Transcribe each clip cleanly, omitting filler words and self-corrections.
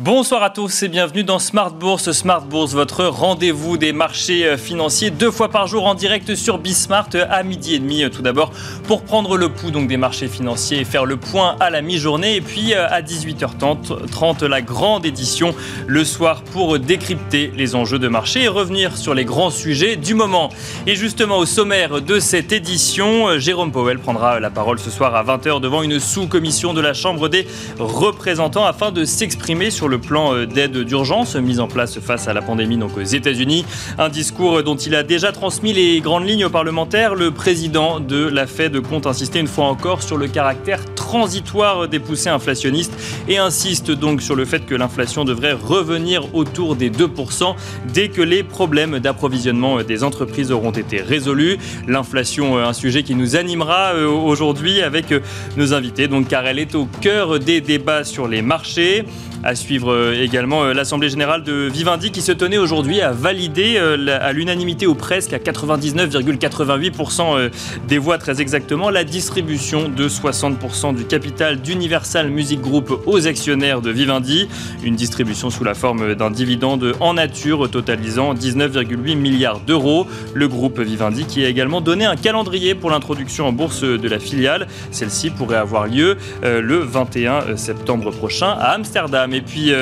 Bonsoir à tous et bienvenue dans Smart Bourse. Smart Bourse, votre rendez-vous des marchés financiers 2 fois par jour en direct sur Bismart à 12h30. Tout d'abord pour prendre le pouls donc des marchés financiers et faire le point à la mi-journée. Et puis à 18h30, la grande édition le soir pour décrypter les enjeux de marché et revenir sur les grands sujets du moment. Et justement au sommaire de cette édition, Jérôme Powell prendra la parole ce soir à 20h devant une sous-commission de la Chambre des représentants afin de s'exprimer sur le plan d'aide d'urgence mis en place face à la pandémie donc aux États-Unis. Un discours dont il a déjà transmis les grandes lignes aux parlementaires. Le président de la Fed compte insister une fois encore sur le caractère transitoire des poussées inflationnistes et insiste donc sur le fait que l'inflation devrait revenir autour des 2% dès que les problèmes d'approvisionnement des entreprises auront été résolus. L'inflation, un sujet qui nous animera aujourd'hui avec nos invités, donc, car elle est au cœur des débats sur les marchés. À suivre également l'Assemblée Générale de Vivendi qui se tenait aujourd'hui à valider à l'unanimité ou presque à 99,88% des voix très exactement la distribution de 60% du capital d'Universal Music Group aux actionnaires de Vivendi. Une distribution sous la forme d'un dividende en nature totalisant 19,8 milliards d'euros. Le groupe Vivendi qui a également donné un calendrier pour l'introduction en bourse de la filiale. Celle-ci pourrait avoir lieu le 21 septembre prochain à Amsterdam. Et puis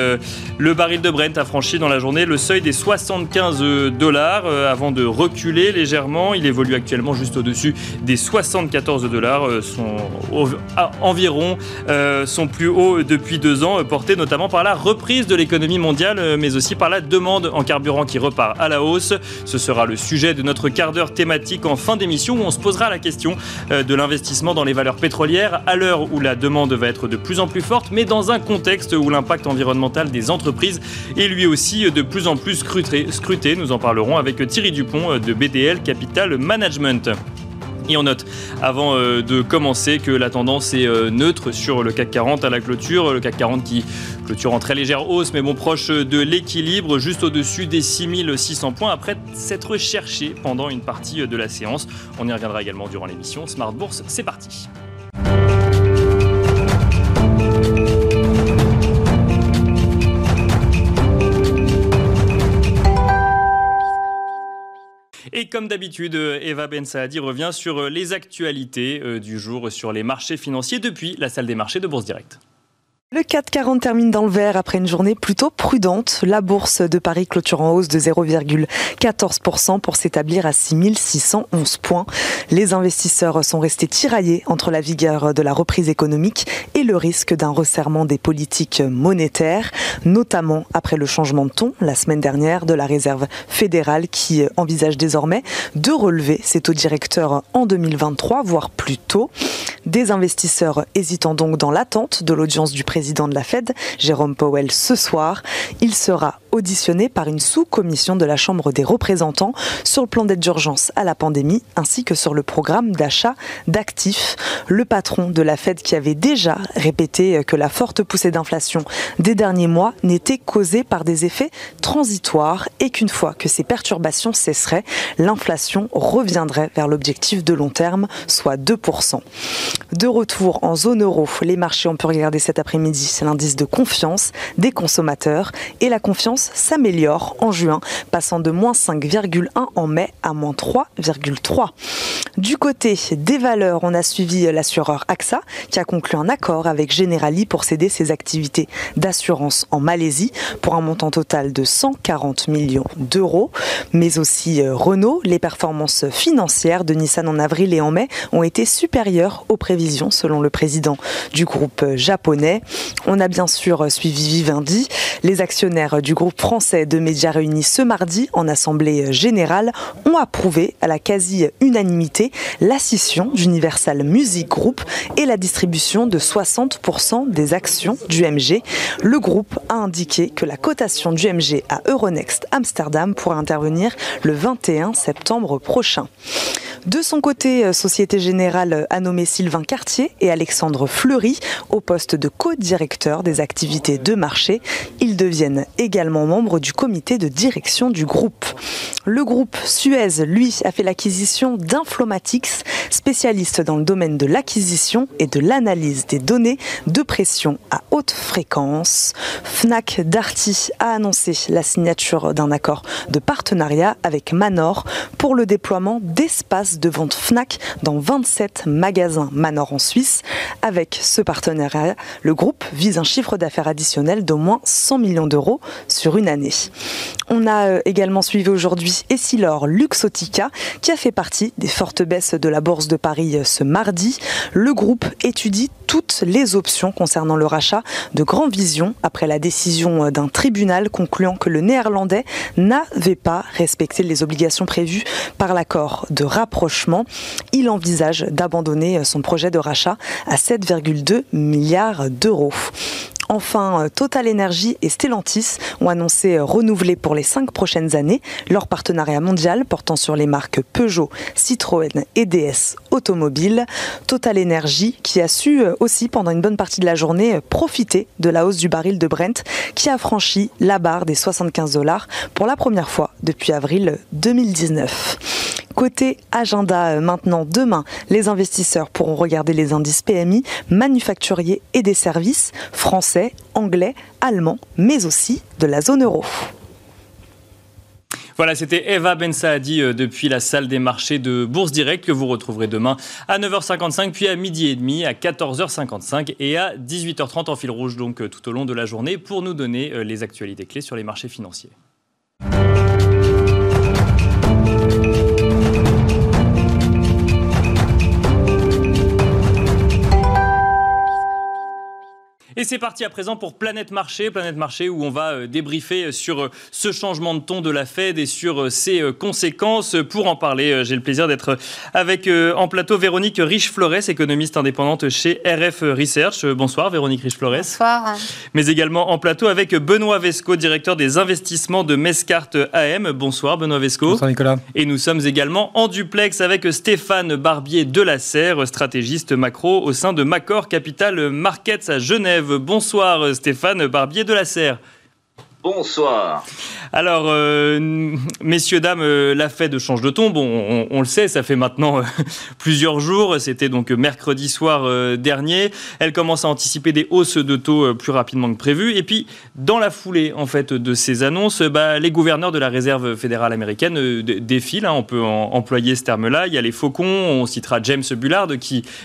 le baril de Brent a franchi dans la journée le seuil des $75 avant de reculer légèrement. Il évolue actuellement juste au-dessus des $74, son plus haut depuis 2 ans, porté notamment par la reprise de l'économie mondiale, mais aussi par la demande en carburant qui repart à la hausse. Ce sera le sujet de notre quart d'heure thématique en fin d'émission où on se posera la question de l'investissement dans les valeurs pétrolières à l'heure où la demande va être de plus en plus forte, mais dans un contexte où l'impact environnemental des entreprises est lui aussi de plus en plus scruté. Nous en parlerons avec Thierry Dupont de BDL Capital Management. Et on note, avant de commencer, que la tendance est neutre sur le CAC 40 à la clôture. Le CAC 40 qui clôture en très légère hausse, mais bon, proche de l'équilibre, juste au-dessus des 6600 points, après s'être cherché pendant une partie de la séance. On y reviendra également durant l'émission. Smart Bourse, c'est parti. Et comme d'habitude, Eva Ben Saadi revient sur les actualités du jour sur les marchés financiers depuis la salle des marchés de Bourse Directe. Le CAC 40 termine dans le vert après une journée plutôt prudente. La bourse de Paris clôture en hausse de 0,14% pour s'établir à 6611 points. Les investisseurs sont restés tiraillés entre la vigueur de la reprise économique et le risque d'un resserrement des politiques monétaires, notamment après le changement de ton la semaine dernière de la Réserve fédérale qui envisage désormais de relever ses taux directeurs en 2023, voire plus tôt. Des investisseurs hésitant donc dans l'attente de l'audience du président de la Fed, Jérôme Powell, ce soir. Il sera auditionné par une sous-commission de la Chambre des représentants sur le plan d'aide d'urgence à la pandémie ainsi que sur le programme d'achat d'actifs. Le patron de la Fed qui avait déjà répété que la forte poussée d'inflation des derniers mois n'était causée par des effets transitoires et qu'une fois que ces perturbations cesseraient, l'inflation reviendrait vers l'objectif de long terme, soit 2%. De retour en zone euro, les marchés ont pu regarder cet après-midi, c'est l'indice de confiance des consommateurs et la confiance s'améliore en juin, passant de moins 5,1 en mai à moins 3,3. Du côté des valeurs, on a suivi l'assureur AXA qui a conclu un accord avec Generali pour céder ses activités d'assurance en Malaisie pour un montant total de 140 millions d'euros, mais aussi Renault. Les performances financières de Nissan en avril et en mai ont été supérieures aux prévisions selon le président du groupe japonais. On a bien sûr suivi Vivendi. Les actionnaires du groupe français de médias réunis ce mardi en assemblée générale ont approuvé à la quasi-unanimité la scission d'Universal Music Group et la distribution de 60% des actions du MG. Le groupe a indiqué que la cotation du MG à Euronext Amsterdam pourra intervenir le 21 septembre prochain. De son côté, Société Générale a nommé Sylvain Cartier et Alexandre Fleury au poste de co-directeur des activités de marché. Ils deviennent également membres du comité de direction du groupe. Le groupe Suez, lui, a fait l'acquisition d'Informatix, spécialiste dans le domaine de l'acquisition et de l'analyse des données de pression à haute fréquence. Fnac Darty a annoncé la signature d'un accord de partenariat avec Manor pour le déploiement d'espaces de vente Fnac dans 27 magasins Manor en Suisse. Avec ce partenariat, le groupe vise un chiffre d'affaires additionnel d'au moins 100 millions d'euros sur une année. On a également suivi aujourd'hui Essilor Luxottica qui a fait partie des fortes baisses de la Bourse de Paris ce mardi. Le groupe étudie toutes les options concernant le rachat de Grand Vision après la décision d'un tribunal concluant que le Néerlandais n'avait pas respecté les obligations prévues par l'accord de rapprochement. Il envisage d'abandonner son projet de rachat à 7,2 milliards d'euros. Enfin, TotalEnergies et Stellantis ont annoncé renouveler pour les 5 prochaines années leur partenariat mondial portant sur les marques Peugeot, Citroën et DS Automobile. TotalEnergies qui a su aussi pendant une bonne partie de la journée profiter de la hausse du baril de Brent qui a franchi la barre des $75 pour la première fois depuis avril 2019. Côté agenda maintenant, demain, les investisseurs pourront regarder les indices PMI, manufacturiers et des services français, anglais, allemands, mais aussi de la zone euro. Voilà, c'était Eva Ben Saadi depuis la salle des marchés de Bourse Directe que vous retrouverez demain à 9h55, puis à 12h30, à 14h55 et à 18h30 en fil rouge, donc tout au long de la journée pour nous donner les actualités clés sur les marchés financiers. Et c'est parti à présent pour Planète Marché où on va débriefer sur ce changement de ton de la Fed et sur ses conséquences. Pour en parler, j'ai le plaisir d'être avec en plateau Véronique Riche-Florès, économiste indépendante chez RF Research. Bonsoir Véronique Riche-Florès. Bonsoir. Mais également en plateau avec Benoît Vesco, directeur des investissements de Meeschaert AM. Bonsoir Benoît Vesco. Bonsoir Nicolas. Et nous sommes également en duplex avec Stéphane Barbier de la Serre, stratégiste macro au sein de Macor Capital Markets à Genève. Bonsoir Stéphane Barbier de la Serre. Bonsoir. Alors, messieurs, dames, la Fed change de ton. Bon, on le sait, ça fait maintenant plusieurs jours. C'était donc mercredi soir dernier. Elle commence à anticiper des hausses de taux plus rapidement que prévu. Et puis, dans la foulée, en fait, de ces annonces, les gouverneurs de la Réserve fédérale américaine défilent. Hein, on peut employer ce terme-là. Il y a les faucons. On citera James Bullard,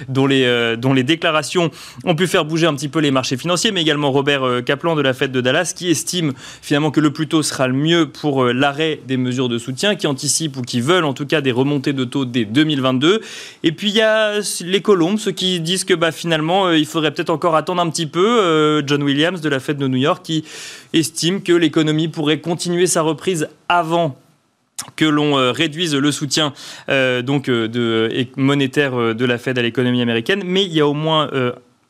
dont les déclarations ont pu faire bouger un petit peu les marchés financiers, mais également Robert Kaplan de la Fed de Dallas, qui estime finalement que le plus tôt sera le mieux pour l'arrêt des mesures de soutien, qui anticipent ou qui veulent en tout cas des remontées de taux dès 2022. Et puis il y a les colombes, ceux qui disent que finalement il faudrait peut-être encore attendre un petit peu. John Williams de la Fed de New York qui estime que l'économie pourrait continuer sa reprise avant que l'on réduise le soutien monétaire de la Fed à l'économie américaine. Mais il y a au moins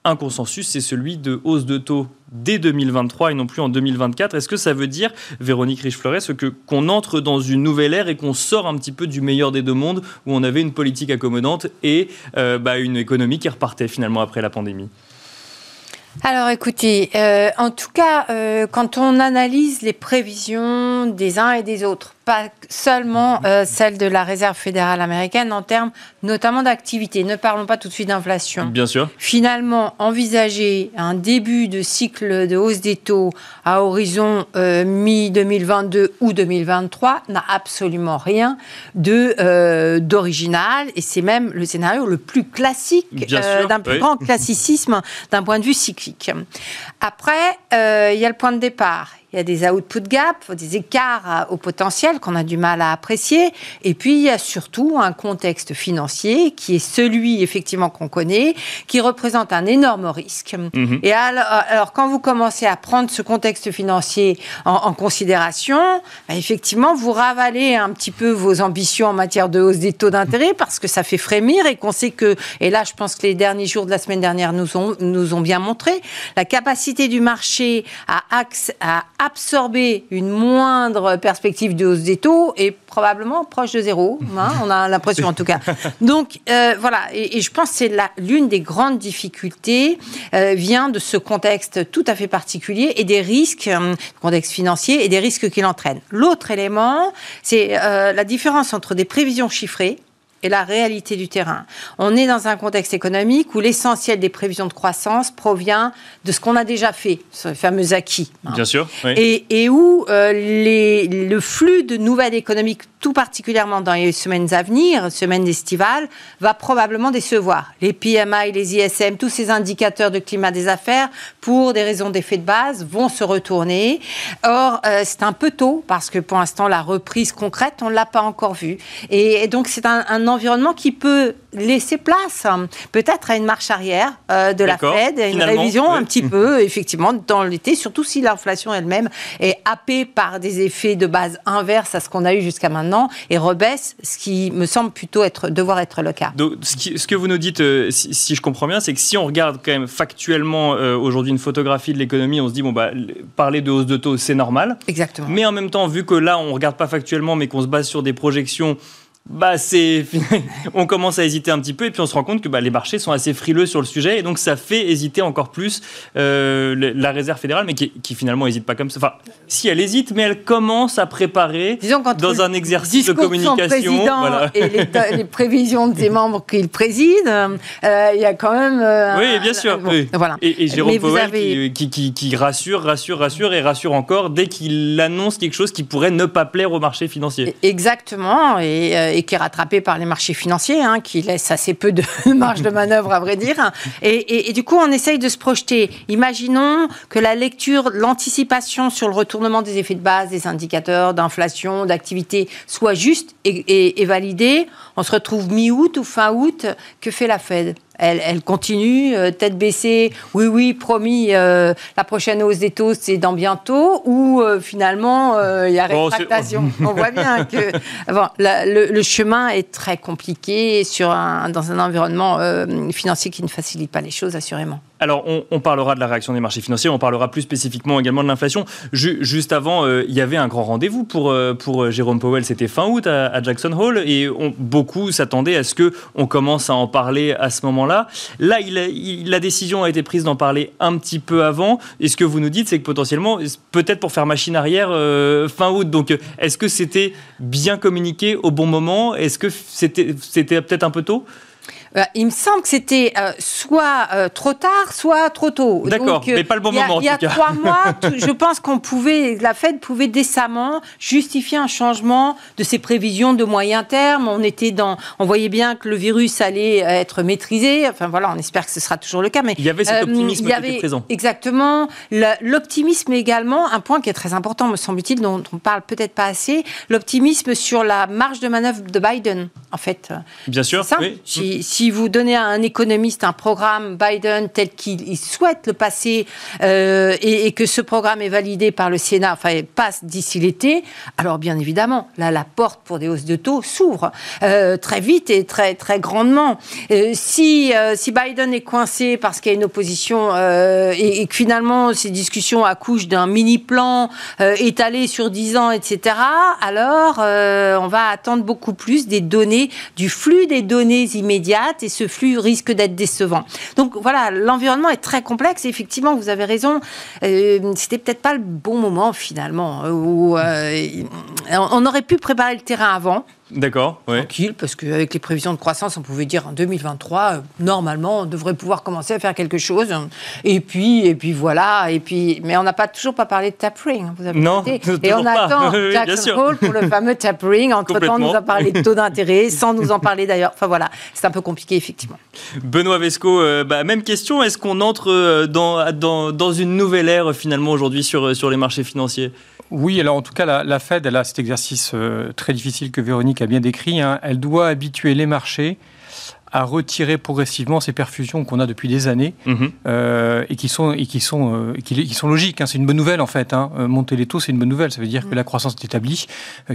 un consensus, c'est celui de hausse de taux dès 2023 et non plus en 2024. Est-ce que ça veut dire, Véronique Riche-Florès, qu'on entre dans une nouvelle ère et qu'on sort un petit peu du meilleur des deux mondes où on avait une politique accommodante et une économie qui repartait finalement après la pandémie ? Alors écoutez, en tout cas, quand on analyse les prévisions des uns et des autres, pas seulement celle de la Réserve fédérale américaine en termes notamment d'activité. Ne parlons pas tout de suite d'inflation. Bien sûr. Finalement, envisager un début de cycle de hausse des taux à horizon mi-2022 ou 2023 n'a absolument rien d'original et c'est même le scénario le plus classique grand classicisme d'un point de vue cyclique. Après, il y a le point de départ. Il y a des output gaps, des écarts au potentiel qu'on a du mal à apprécier. Et puis, il y a surtout un contexte financier qui est celui, effectivement, qu'on connaît, qui représente un énorme risque. Mmh. Et alors, quand vous commencez à prendre ce contexte financier en considération, effectivement, vous ravalez un petit peu vos ambitions en matière de hausse des taux d'intérêt parce que ça fait frémir et qu'on sait que... Et là, je pense que les derniers jours de la semaine dernière nous ont bien montré la capacité du marché à absorber une moindre perspective de hausse des taux et probablement proche de zéro, hein, on a l'impression en tout cas. Donc voilà, et je pense que c'est l'une des grandes difficultés vient de ce contexte tout à fait particulier et des risques, contexte financier et des risques qu'il entraîne. L'autre élément, c'est la différence entre des prévisions chiffrées et la réalité du terrain. On est dans un contexte économique où l'essentiel des prévisions de croissance provient de ce qu'on a déjà fait, ce fameux acquis. Hein. Bien sûr. Oui. Et où le flux de nouvelles économiques, tout particulièrement dans les semaines à venir, semaines estivales, va probablement décevoir. Les PMI, les ISM, tous ces indicateurs de climat des affaires, pour des raisons d'effet de base, vont se retourner. Or, c'est un peu tôt, parce que pour l'instant, la reprise concrète, on ne l'a pas encore vue. Et donc, c'est un environnement qui peut laisser place peut-être à une marche arrière de la Fed, à une révision un petit peu, effectivement, dans l'été, surtout si l'inflation elle-même est happée par des effets de base inverse à ce qu'on a eu jusqu'à maintenant et rebaisse, ce qui me semble plutôt devoir être le cas. Donc, ce que vous nous dites, si je comprends bien, c'est que si on regarde quand même factuellement aujourd'hui une photographie de l'économie, on se dit, bon, bah, parler de hausse de taux, c'est normal. Exactement. Mais en même temps, vu que là, on ne regarde pas factuellement, mais qu'on se base sur des projections, bah c'est on commence à hésiter un petit peu et puis on se rend compte que bah, les marchés sont assez frileux sur le sujet et donc ça fait hésiter encore plus la Réserve fédérale, mais qui finalement hésite pas comme ça, enfin si elle hésite, mais elle commence à préparer, disons, dans un exercice de communication, voilà. Et les prévisions des membres qu'il préside, il y a quand même oui, bien sûr, bon, oui. Voilà. Et Jérôme Powell qui rassure et rassure encore dès qu'il annonce quelque chose qui pourrait ne pas plaire au marché financier. Exactement. Et qui est rattrapé par les marchés financiers, hein, qui laissent assez peu de marge de manœuvre, à vrai dire. Et du coup, on essaye de se projeter. Imaginons que la lecture, l'anticipation sur le retournement des effets de base, des indicateurs d'inflation, d'activité, soit juste et validée. On se retrouve mi-août ou fin août. Que fait la Fed ? Elle continue, tête baissée, oui, promis, la prochaine hausse des taux, c'est dans bientôt, ou finalement, il y a rétractation. On voit bien que bon, le chemin est très compliqué dans un environnement financier qui ne facilite pas les choses, assurément. Alors, on parlera de la réaction des marchés financiers, on parlera plus spécifiquement également de l'inflation. Juste avant, il y avait un grand rendez-vous pour Jérôme Powell, c'était fin août à Jackson Hole, et beaucoup s'attendaient à ce qu'on commence à en parler à ce moment-là. Là, la décision a été prise d'en parler un petit peu avant, et ce que vous nous dites, c'est que potentiellement, peut-être pour faire machine arrière fin août. Donc, est-ce que c'était bien communiqué au bon moment? Est-ce que c'était peut-être un peu tôt? Il me semble que c'était soit trop tard, soit trop tôt. D'accord, donc, mais pas le bon moment en tout cas. Il y a 3 mois, je pense la Fed pouvait décemment justifier un changement de ses prévisions de moyen terme. On voyait bien que le virus allait être maîtrisé. Enfin voilà, on espère que ce sera toujours le cas. Mais il y avait cet optimisme qui était présent. Exactement. L'optimisme également, un point qui est très important me semble-t-il, dont on parle peut-être pas assez, l'optimisme sur la marge de manœuvre de Biden, en fait. Bien sûr, ça, oui. Si vous donnez à un économiste un programme Biden tel qu'il souhaite le passer et que ce programme est validé par le Sénat, enfin il passe d'ici l'été, alors bien évidemment, là la porte pour des hausses de taux s'ouvre très vite et très, très grandement. Si Biden est coincé parce qu'il y a une opposition et que finalement ces discussions accouchent d'un mini-plan étalé sur 10 ans, etc., alors on va attendre beaucoup plus des données, du flux des données immédiate, et ce flux risque d'être décevant. Donc voilà, l'environnement est très complexe, et effectivement, vous avez raison, c'était peut-être pas le bon moment finalement, où on aurait pu préparer le terrain avant. D'accord, oui. Tranquille, parce qu'avec les prévisions de croissance, on pouvait dire en 2023, normalement, on devrait pouvoir commencer à faire quelque chose. Et puis voilà. Mais on n'a toujours pas parlé de tapering. Vous avez noté. Et on attend Jackson Hole pour le fameux tapering. Entre-temps, on nous a parlé de taux d'intérêt, sans nous en parler d'ailleurs. Enfin voilà, c'est un peu compliqué, effectivement. Benoît Vesco, même question. Est-ce qu'on entre dans une nouvelle ère, finalement, aujourd'hui, sur les marchés financiers ? Oui, alors en tout cas, la Fed, elle a cet exercice très difficile que Véronique a bien décrit. Hein. Elle doit habituer les marchés à retirer progressivement ces perfusions qu'on a depuis des années et qui sont logiques. Hein. C'est une bonne nouvelle, en fait. Hein. Monter les taux, c'est une bonne nouvelle. Ça veut dire que la croissance est établie,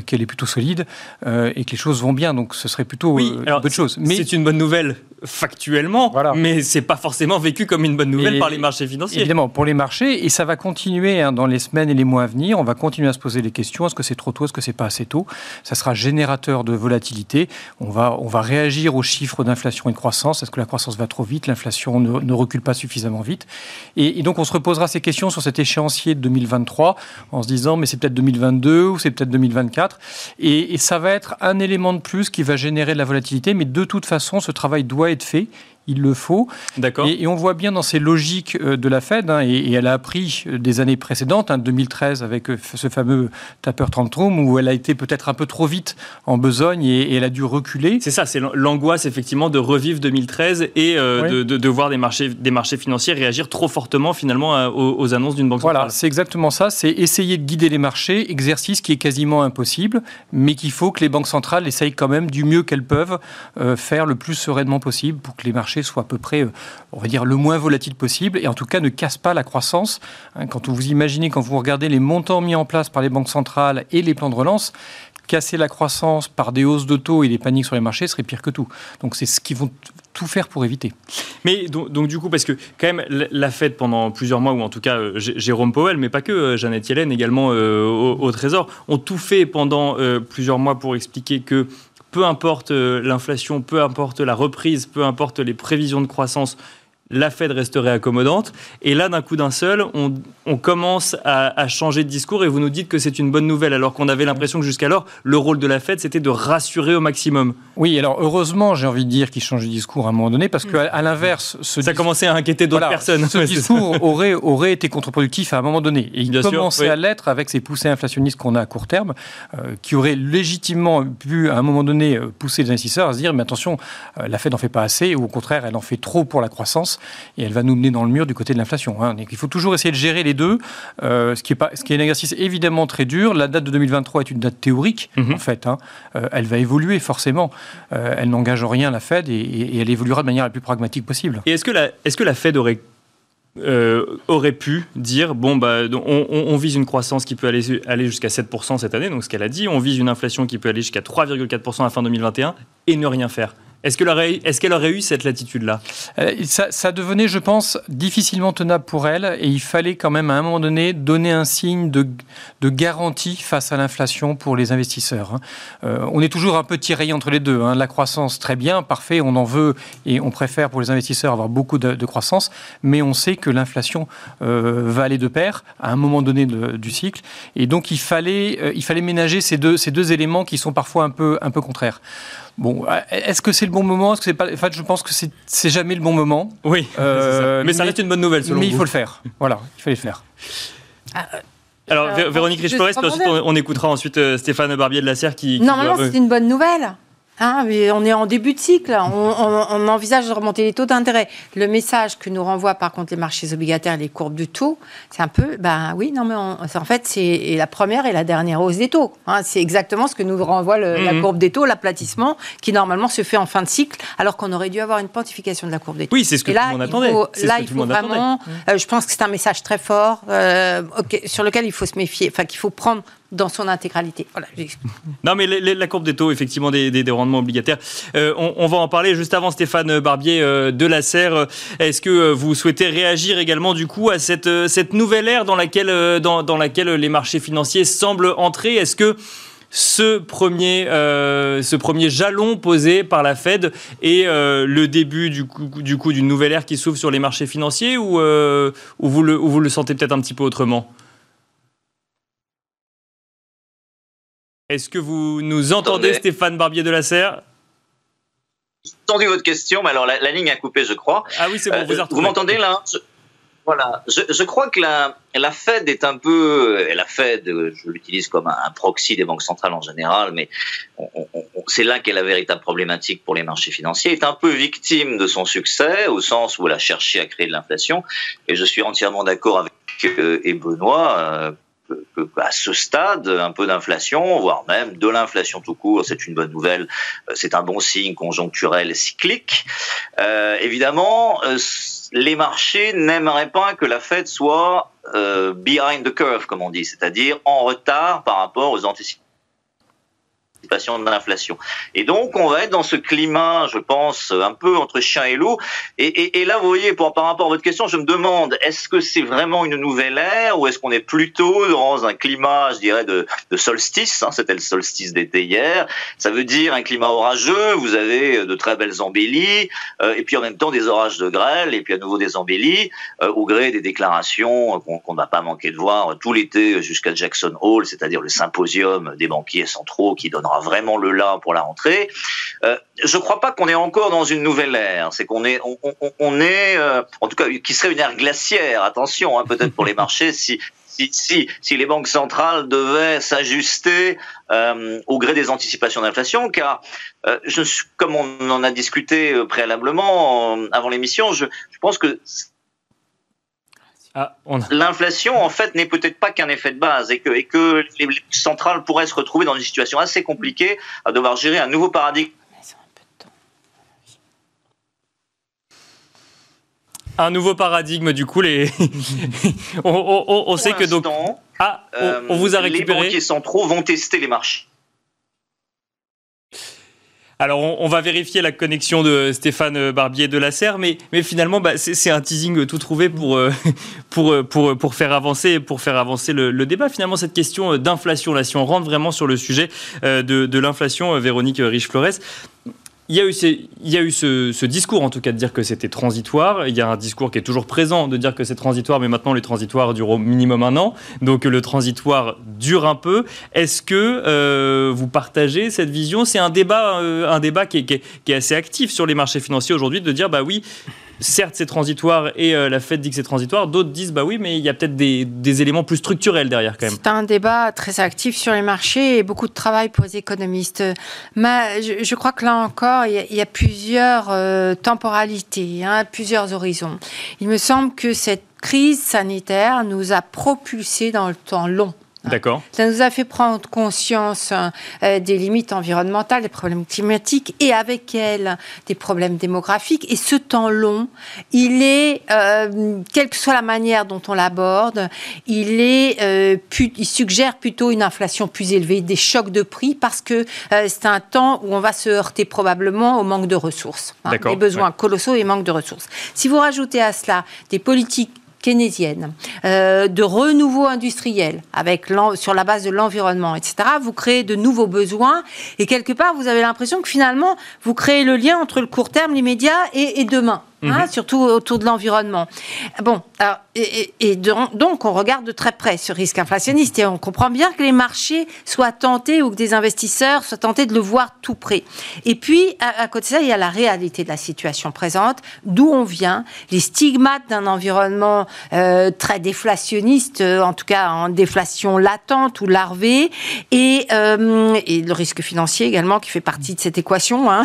qu'elle est plutôt solide et que les choses vont bien. Donc, ce serait plutôt une bonne chose. Mais c'est une bonne nouvelle factuellement, voilà. Mais c'est pas forcément vécu comme une bonne nouvelle par les marchés financiers. Évidemment, pour les marchés. Et ça va continuer hein, dans les semaines et les mois à venir. On va continuer à se poser les questions. Est-ce que c'est trop tôt? Est-ce que c'est pas assez tôt? Ça sera générateur de volatilité. On va réagir aux chiffres d'inflation et de croissance. Est-ce que la croissance va trop vite? L'inflation ne recule pas suffisamment vite. Et donc, on se reposera ces questions sur cet échéancier de 2023 en se disant, mais c'est peut-être 2022 ou c'est peut-être 2024. Et ça va être un élément de plus qui va générer de la volatilité. Mais de toute façon, ce travail doit être fait. Il le faut. D'accord. Et on voit bien dans ces logiques de la Fed, hein, et elle a appris des années précédentes, hein, 2013 avec ce fameux taper tantrum, où elle a été peut-être un peu trop vite en besogne et elle a dû reculer. C'est ça, c'est l'angoisse effectivement de revivre 2013 et de voir des marchés financiers réagir trop fortement finalement aux annonces d'une banque centrale. Voilà, c'est exactement ça, c'est essayer de guider les marchés, exercice qui est quasiment impossible, mais qu'il faut que les banques centrales essayent quand même du mieux qu'elles peuvent faire le plus sereinement possible pour que les marchés soit à peu près, on va dire, le moins volatile possible et en tout cas ne casse pas la croissance. Quand vous imaginez, quand vous regardez les montants mis en place par les banques centrales et les plans de relance, casser la croissance par des hausses de taux et des paniques sur les marchés serait pire que tout. Donc c'est ce qu'ils vont tout faire pour éviter. Mais donc du coup, parce que quand même la Fed pendant plusieurs mois, ou en tout cas Jérôme Powell, mais pas que, Jeannette Yellen également au Trésor, ont tout fait pendant plusieurs mois pour expliquer que peu importe l'inflation, peu importe la reprise, peu importe les prévisions de croissance, la Fed resterait accommodante. Et là, d'un coup d'un seul, on commence à changer de discours et vous nous dites que c'est une bonne nouvelle, alors qu'on avait l'impression que jusqu'alors, le rôle de la Fed, c'était de rassurer au maximum. Oui, alors heureusement, j'ai envie de dire qu'ils changent de discours à un moment donné, parce qu'à l'inverse... Ça commençait à inquiéter d'autres personnes. Ce discours aurait été contre-productif à un moment donné. Et il commençait à l'être avec ces poussées inflationnistes qu'on a à court terme, qui auraient légitimement pu, à un moment donné, pousser les investisseurs à se dire, mais attention, la Fed n'en fait pas assez, ou au contraire, elle en fait trop pour la croissance. Et elle va nous mener dans le mur du côté de l'inflation. Hein. Donc, il faut toujours essayer de gérer les deux, ce qui est un exercice évidemment très dur. La date de 2023 est une date théorique, en fait. Hein. Elle va évoluer, forcément. Elle n'engage rien, la Fed, et elle évoluera de manière la plus pragmatique possible. Et est-ce que la Fed aurait pu dire on vise une croissance qui peut aller jusqu'à 7% cette année, donc ce qu'elle a dit, on vise une inflation qui peut aller jusqu'à 3,4% à la fin 2021 et ne rien faire? Est-ce qu'elle aurait eu cette latitude-là ? Ça devenait, je pense, difficilement tenable pour elle et il fallait quand même, à un moment donné, donner un signe de garantie face à l'inflation pour les investisseurs. Hein. On est toujours un peu tiraillé entre les deux. Hein. La croissance, très bien, parfait, on en veut et on préfère pour les investisseurs avoir beaucoup de croissance, mais on sait que l'inflation va aller de pair à un moment donné du cycle et donc il fallait ménager ces deux éléments qui sont parfois un peu contraires. Bon, est-ce que c'est le bon moment? Est-ce que c'est pas... En fait, je pense que c'est jamais le bon moment. Oui, mais ça reste une bonne nouvelle, selon vous. Mais il faut le faire. Voilà, il fallait le faire. Alors, Véronique Riche-Florès, on écoutera ensuite Stéphane Barbier de la Serre qui... Normalement, c'est une bonne nouvelle. Hein, mais on est en début de cycle. On envisage de remonter les taux d'intérêt. Le message que nous renvoient, par contre, les marchés obligataires et les courbes du taux, c'est un peu... en fait, c'est la première et la dernière hausse des taux. Hein, c'est exactement ce que nous renvoie la courbe des taux, l'aplatissement, qui normalement se fait en fin de cycle, alors qu'on aurait dû avoir une quantification de la courbe des taux. Oui, c'est ce que tout le monde attendait. Je pense que c'est un message très fort sur lequel il faut se méfier, enfin, qu'il faut prendre... dans son intégralité. Voilà. Non, mais la courbe des taux, effectivement, des rendements obligataires, on va en parler juste avant. Stéphane Barbier de la Serre, est-ce que vous souhaitez réagir également, du coup, à cette nouvelle ère dans laquelle les marchés financiers semblent entrer? Est-ce que ce premier jalon posé par la Fed est le début du coup d'une nouvelle ère qui s'ouvre sur les marchés financiers ou vous le sentez peut-être un petit peu autrement? Est-ce que vous nous entendez, Stéphane Barbier de la Serre? J'ai entendu votre question, mais alors la ligne a coupé, je crois. Ah oui, c'est bon, vous m'entendez là? Voilà, je crois que la Fed est un peu... La Fed, je l'utilise comme un proxy des banques centrales en général, mais c'est là qu'est la véritable problématique pour les marchés financiers, est un peu victime de son succès, au sens où elle a cherché à créer de l'inflation, et je suis entièrement d'accord avec Benoît... qu'à ce stade, un peu d'inflation, voire même de l'inflation tout court, c'est une bonne nouvelle, c'est un bon signe conjoncturel cyclique. Évidemment, les marchés n'aimeraient pas que la Fed soit behind the curve, comme on dit, c'est-à-dire en retard par rapport aux anticipations de l'inflation. Et donc, on va être dans ce climat, je pense, un peu entre chien et loup. Et là, vous voyez, par rapport à votre question, je me demande, est-ce que c'est vraiment une nouvelle ère ou est-ce qu'on est plutôt dans un climat, je dirais, de solstice, hein, c'était le solstice d'été hier. Ça veut dire un climat orageux, vous avez de très belles embellies, et puis en même temps des orages de grêle, et puis à nouveau des embellies, au gré des déclarations qu'on n'a pas manqué de voir tout l'été jusqu'à Jackson Hole, c'est-à-dire le symposium des banquiers centraux qui donnera vraiment le là pour la rentrée. Je ne crois pas qu'on est encore dans une nouvelle ère. C'est qu'on est, en tout cas, qui serait une ère glaciaire. Attention, hein, peut-être pour les marchés, si les banques centrales devaient s'ajuster au gré des anticipations d'inflation, car comme on en a discuté préalablement avant l'émission, je pense que l'inflation, en fait, n'est peut-être pas qu'un effet de base et que les centrales pourraient se retrouver dans une situation assez compliquée à devoir gérer un nouveau paradigme. Un nouveau paradigme, du coup, on sait que donc... on vous a récupéré. Les banquiers centraux vont tester les marchés. Alors, on va vérifier la connexion de Stéphane Barbier de la Serre, mais finalement, c'est un teasing tout trouvé pour faire avancer, le débat. Finalement, cette question d'inflation, là, si on rentre vraiment sur le sujet de l'inflation, Véronique Riche-Florès, il y a eu ce discours, en tout cas, de dire que c'était transitoire. Il y a un discours qui est toujours présent de dire que c'est transitoire, mais maintenant, le transitoire dure au minimum un an. Donc, le transitoire dure un peu. Est-ce que vous partagez cette vision ? C'est un débat qui est assez actif sur les marchés financiers aujourd'hui, de dire, bah oui, certes, c'est transitoire et la Fed dit que c'est transitoire. D'autres disent, bah oui, mais il y a peut-être des éléments plus structurels derrière quand même. C'est un débat très actif sur les marchés et beaucoup de travail pour les économistes. Mais je crois que là encore, il y a plusieurs temporalités, hein, plusieurs horizons. Il me semble que cette crise sanitaire nous a propulsés dans le temps long. D'accord. Ça nous a fait prendre conscience des limites environnementales, des problèmes climatiques et avec elles des problèmes démographiques. Et ce temps long, il est, quelle que soit la manière dont on l'aborde, il suggère plutôt une inflation plus élevée, des chocs de prix, parce que c'est un temps où on va se heurter probablement au manque de ressources. Hein, des besoins colossaux et manque de ressources. Si vous rajoutez à cela des politiques keynésienne, de renouveau industriel, sur la base de l'environnement, etc., vous créez de nouveaux besoins, et quelque part, vous avez l'impression que finalement, vous créez le lien entre le court terme, l'immédiat et demain. Hein, surtout autour de l'environnement. Bon, alors, donc on regarde de très près ce risque inflationniste et on comprend bien que les marchés soient tentés ou que des investisseurs soient tentés de le voir tout près. Et puis, à côté de ça, il y a la réalité de la situation présente, d'où on vient, les stigmates d'un environnement très déflationniste, en tout cas en déflation latente ou larvée, et le risque financier également qui fait partie de cette équation, hein,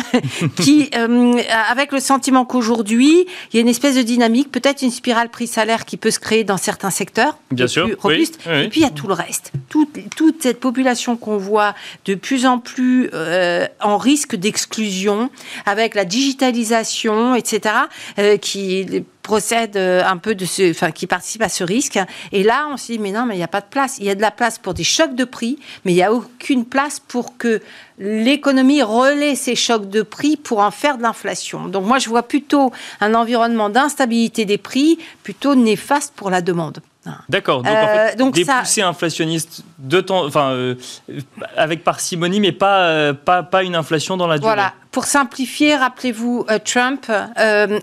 avec le sentiment qu'aujourd'hui, il y a une espèce de dynamique, peut-être une spirale prix-salaire qui peut se créer dans certains secteurs, bien sûr, plus robustes. Oui, oui. Et puis il y a tout le reste. Toute cette population qu'on voit de plus en plus en risque d'exclusion, avec la digitalisation, etc., qui procède un peu qui participe à ce risque. Et là, on se dit, mais non, mais il n'y a pas de place. Il y a de la place pour des chocs de prix, mais il n'y a aucune place pour que l'économie relaie ces chocs de prix pour en faire de l'inflation. Donc moi, je vois plutôt un environnement d'instabilité des prix, plutôt néfaste pour la demande. D'accord. Donc, en fait, donc des poussées inflationnistes avec parcimonie, mais pas une inflation dans la durée. Voilà. Pour simplifier, rappelez-vous Trump,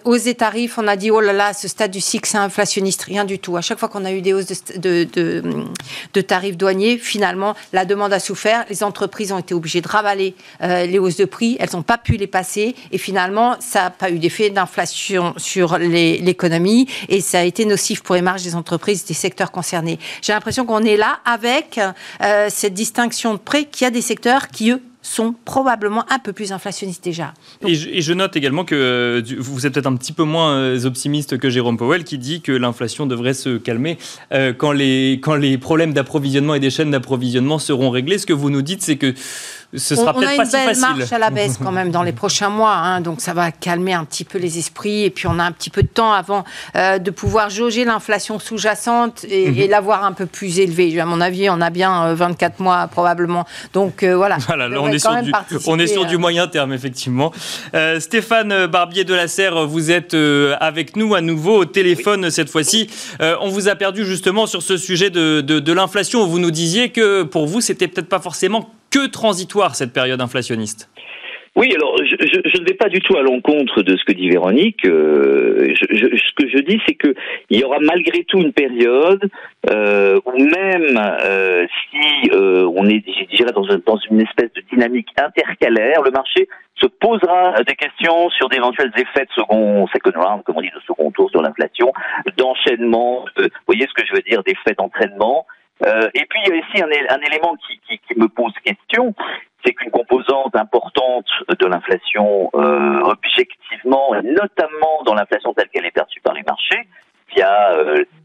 hausse des tarifs, on a dit oh là là, ce stade du cycle c'est inflationniste, rien du tout. À chaque fois qu'on a eu des hausses de tarifs douaniers, finalement la demande a souffert, les entreprises ont été obligées de ravaler les hausses de prix, elles n'ont pas pu les passer et finalement ça n'a pas eu d'effet d'inflation sur l'économie et ça a été nocif pour les marges des entreprises, des secteurs concernés. J'ai l'impression qu'on est là avec cette distinction de près qu'il y a des secteurs qui eux sont probablement un peu plus inflationnistes déjà. Donc... Et je note également que vous êtes peut-être un petit peu moins optimiste que Jérôme Powell, qui dit que l'inflation devrait se calmer quand les problèmes d'approvisionnement et des chaînes d'approvisionnement seront réglés. Ce que vous nous dites, c'est que ce sera peut-être pas si facile. On a une belle marche à la baisse quand même dans les prochains mois, hein, donc ça va calmer un petit peu les esprits, et puis on a un petit peu de temps avant de pouvoir jauger l'inflation sous-jacente et l'avoir un peu plus élevée. À mon avis, on a bien 24 mois probablement. Donc voilà là, on est sur du moyen terme, effectivement. Stéphane Barbier de la Serre, vous êtes avec nous à nouveau au téléphone cette fois-ci. On vous a perdu justement sur ce sujet de l'inflation. Vous nous disiez que pour vous, c'était peut-être pas forcément que transitoire, cette période inflationniste. Oui, alors je ne vais pas du tout à l'encontre de ce que dit Véronique. Ce que je dis, c'est que il y aura malgré tout une période où même si on est, je dirais, dans une espèce de dynamique intercalaire, le marché se posera des questions sur d'éventuels effets de second round, comme on dit, de second tour sur l'inflation, d'enchaînement. Vous voyez ce que je veux dire, d'effets d'entraînement. Et puis il y a aussi un élément qui me pose question, c'est qu'une composante importante de l'inflation, objectivement, et notamment dans l'inflation telle qu'elle est perçue par les marchés, via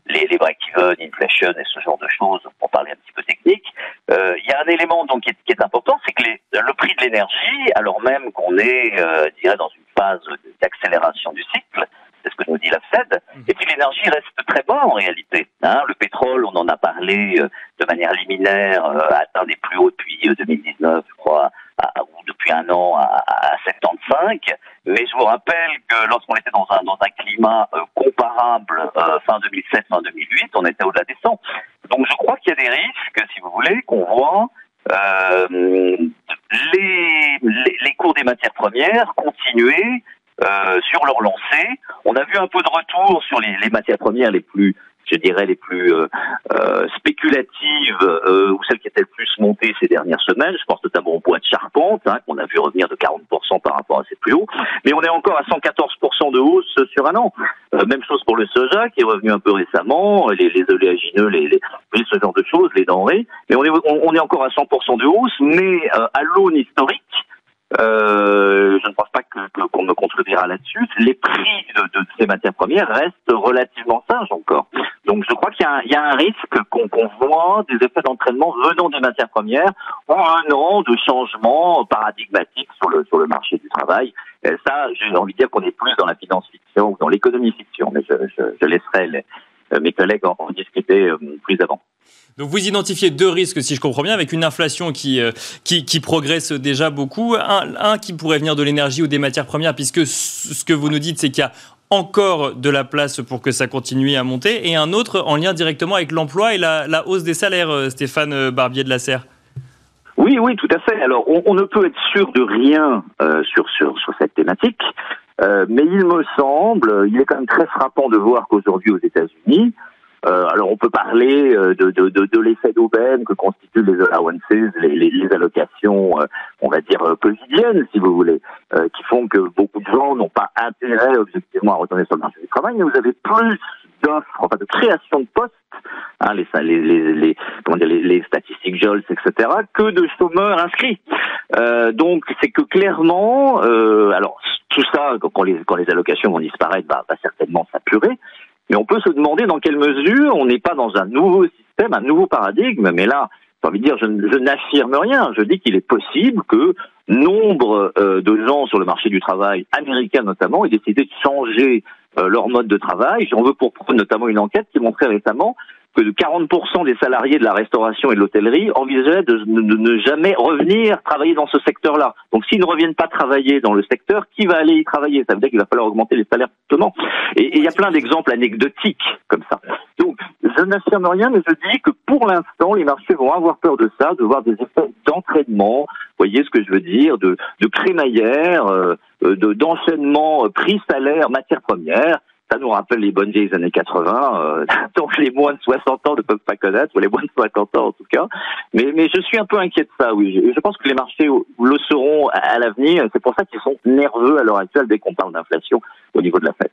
les break-even, inflation et ce genre de choses, pour parler un petit peu technique, il y a un élément donc qui est important, c'est que le prix de l'énergie, alors même qu'on est dans une phase d'accélération du cycle, c'est ce que nous dit la Fed, et puis l'énergie reste très bas en réalité. Hein, le pétrole, on en a parlé de manière liminaire, atteint des plus hauts depuis 2019, je crois, ou depuis un an à 75. Mais je vous rappelle que lorsqu'on était dans un climat comparable fin 2007, fin 2008, on était au-delà des 100. Donc je crois qu'il y a des risques, si vous voulez, qu'on voit... les cours des matières premières continuer sur leur lancée. On a vu un peu de retour sur les matières premières les plus, je dirais, les plus spéculatives ou celles qui étaient le plus montées ces dernières semaines. Je pense notamment au bois de charpente, hein, qu'on a vu revenir de 40% par rapport à ses plus hauts. Mais on est encore à 114% de hausse sur un an. Même chose pour le soja qui est revenu un peu récemment, les oléagineux, ce genre de choses, les denrées. Mais on est encore à 100% de hausse, mais à l'aune historique, je ne pense pas qu'on me contredira là-dessus. Les prix de ces matières premières restent relativement sages encore. Donc je crois qu'il y a un risque qu'on voit des effets d'entraînement venant des matières premières en un an de changement paradigmatique sur le marché du travail. Et ça, j'ai envie de dire qu'on est plus dans la finance fiction ou dans l'économie fiction, mais je laisserai mes collègues en discuter plus avant. Donc vous identifiez deux risques, si je comprends bien, avec une inflation qui progresse déjà beaucoup. Un qui pourrait venir de l'énergie ou des matières premières, puisque ce que vous nous dites, c'est qu'il y a encore de la place pour que ça continue à monter. Et un autre en lien directement avec l'emploi et la hausse des salaires, Stéphane Barbier de la Serre. Oui, tout à fait. Alors on ne peut être sûr de rien sur cette thématique, mais il est quand même très frappant de voir qu'aujourd'hui aux États-Unis, alors on peut parler de l'effet d'aubaine que constituent les allowances, les allocations, on va dire quotidiennes, si vous voulez, qui font que beaucoup de gens n'ont pas intérêt objectivement à retourner sur le marché du travail. Mais vous avez plus d'offres, enfin de création de postes, hein, les statistiques JOLTS, etc., que de chômeurs inscrits. Donc c'est que clairement, alors tout ça, quand les allocations vont disparaître, va certainement s'apurer. Mais on peut se demander dans quelle mesure on n'est pas dans un nouveau système, un nouveau paradigme. Mais là, j'ai envie de dire, je n'affirme rien. Je dis qu'il est possible que nombre de gens sur le marché du travail, américain notamment, aient décidé de changer leur mode de travail. J'en veux pour preuve notamment une enquête qui montrait récemment que 40% des salariés de la restauration et de l'hôtellerie envisageaient de ne jamais revenir travailler dans ce secteur-là. Donc s'ils ne reviennent pas travailler dans le secteur, qui va aller y travailler? Ça veut dire qu'il va falloir augmenter les salaires justement. Et il y a plein d'exemples anecdotiques comme ça. Donc je n'affirme rien, mais je dis que pour l'instant, les marchés vont avoir peur de ça, de voir des effets d'entraînement, vous voyez ce que je veux dire, de crémaillère, d'enchaînement prix, salaire, matières premières. Ça nous rappelle les bonnes vieilles années 80, tant que les moins de 60 ans ne peuvent pas connaître, ou les moins de 50 ans en tout cas. Mais je suis un peu inquiet de ça, oui. Je pense que les marchés le seront à l'avenir. C'est pour ça qu'ils sont nerveux à l'heure actuelle dès qu'on parle d'inflation au niveau de la Fed.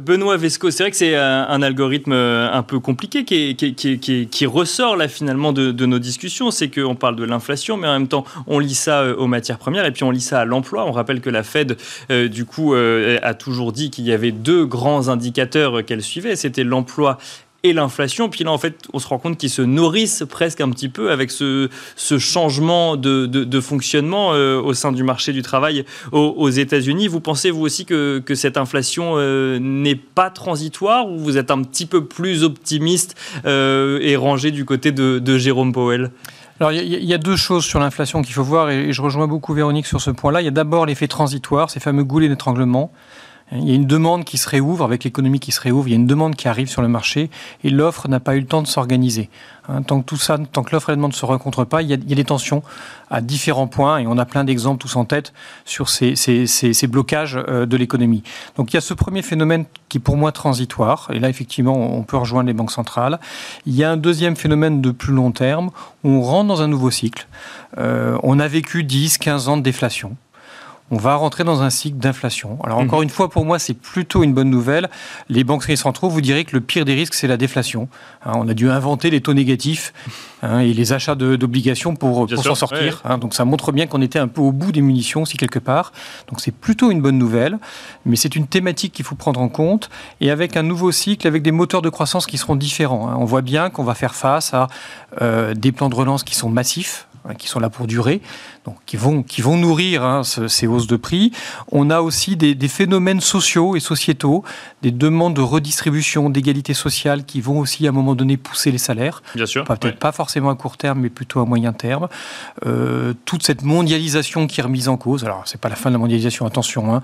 Benoît Vesco, c'est vrai que c'est un algorithme un peu compliqué qui ressort là finalement de nos discussions. C'est qu'on parle de l'inflation, mais en même temps on lit ça aux matières premières et puis on lit ça à l'emploi. On rappelle que la Fed du coup a toujours dit qu'il y avait deux grands indicateurs qu'elle suivait, c'était l'emploi et l'inflation. Puis là, en fait, on se rend compte qu'ils se nourrissent presque un petit peu avec ce changement de fonctionnement au sein du marché du travail aux États-Unis. Vous pensez, vous aussi, que cette inflation n'est pas transitoire, ou vous êtes un petit peu plus optimiste et rangé du côté de Jérôme Powell ? Alors, il y a deux choses sur l'inflation qu'il faut voir, et je rejoins beaucoup Véronique sur ce point-là. Il y a d'abord l'effet transitoire, ces fameux goulets d'étranglement. Il y a une demande qui se réouvre, avec l'économie qui se réouvre, il y a une demande qui arrive sur le marché et l'offre n'a pas eu le temps de s'organiser. Tant que l'offre et la demande ne se rencontrent pas, il y a des tensions à différents points et on a plein d'exemples tous en tête sur ces blocages de l'économie. Donc il y a ce premier phénomène qui est pour moi transitoire et là effectivement on peut rejoindre les banques centrales. Il y a un deuxième phénomène de plus long terme où on rentre dans un nouveau cycle. On a vécu 10-15 ans de déflation. On va rentrer dans un cycle d'inflation. Alors encore une fois, pour moi, c'est plutôt une bonne nouvelle. Les banquiers centraux vous diraient que le pire des risques, c'est la déflation. On a dû inventer les taux négatifs et les achats d'obligations pour s'en sortir. Ouais. Donc ça montre bien qu'on était un peu au bout des munitions aussi quelque part. Donc c'est plutôt une bonne nouvelle, mais c'est une thématique qu'il faut prendre en compte. Et avec un nouveau cycle, avec des moteurs de croissance qui seront différents. On voit bien qu'on va faire face à des plans de relance qui sont massifs, qui sont là pour durer, donc qui vont nourrir ces hausses de prix. On a aussi des phénomènes sociaux et sociétaux, des demandes de redistribution, d'égalité sociale qui vont aussi à un moment donné pousser les salaires. Bien sûr. Peut-être pas forcément à court terme, mais plutôt à moyen terme. Toute cette mondialisation qui est remise en cause. Alors, c'est pas la fin de la mondialisation, attention,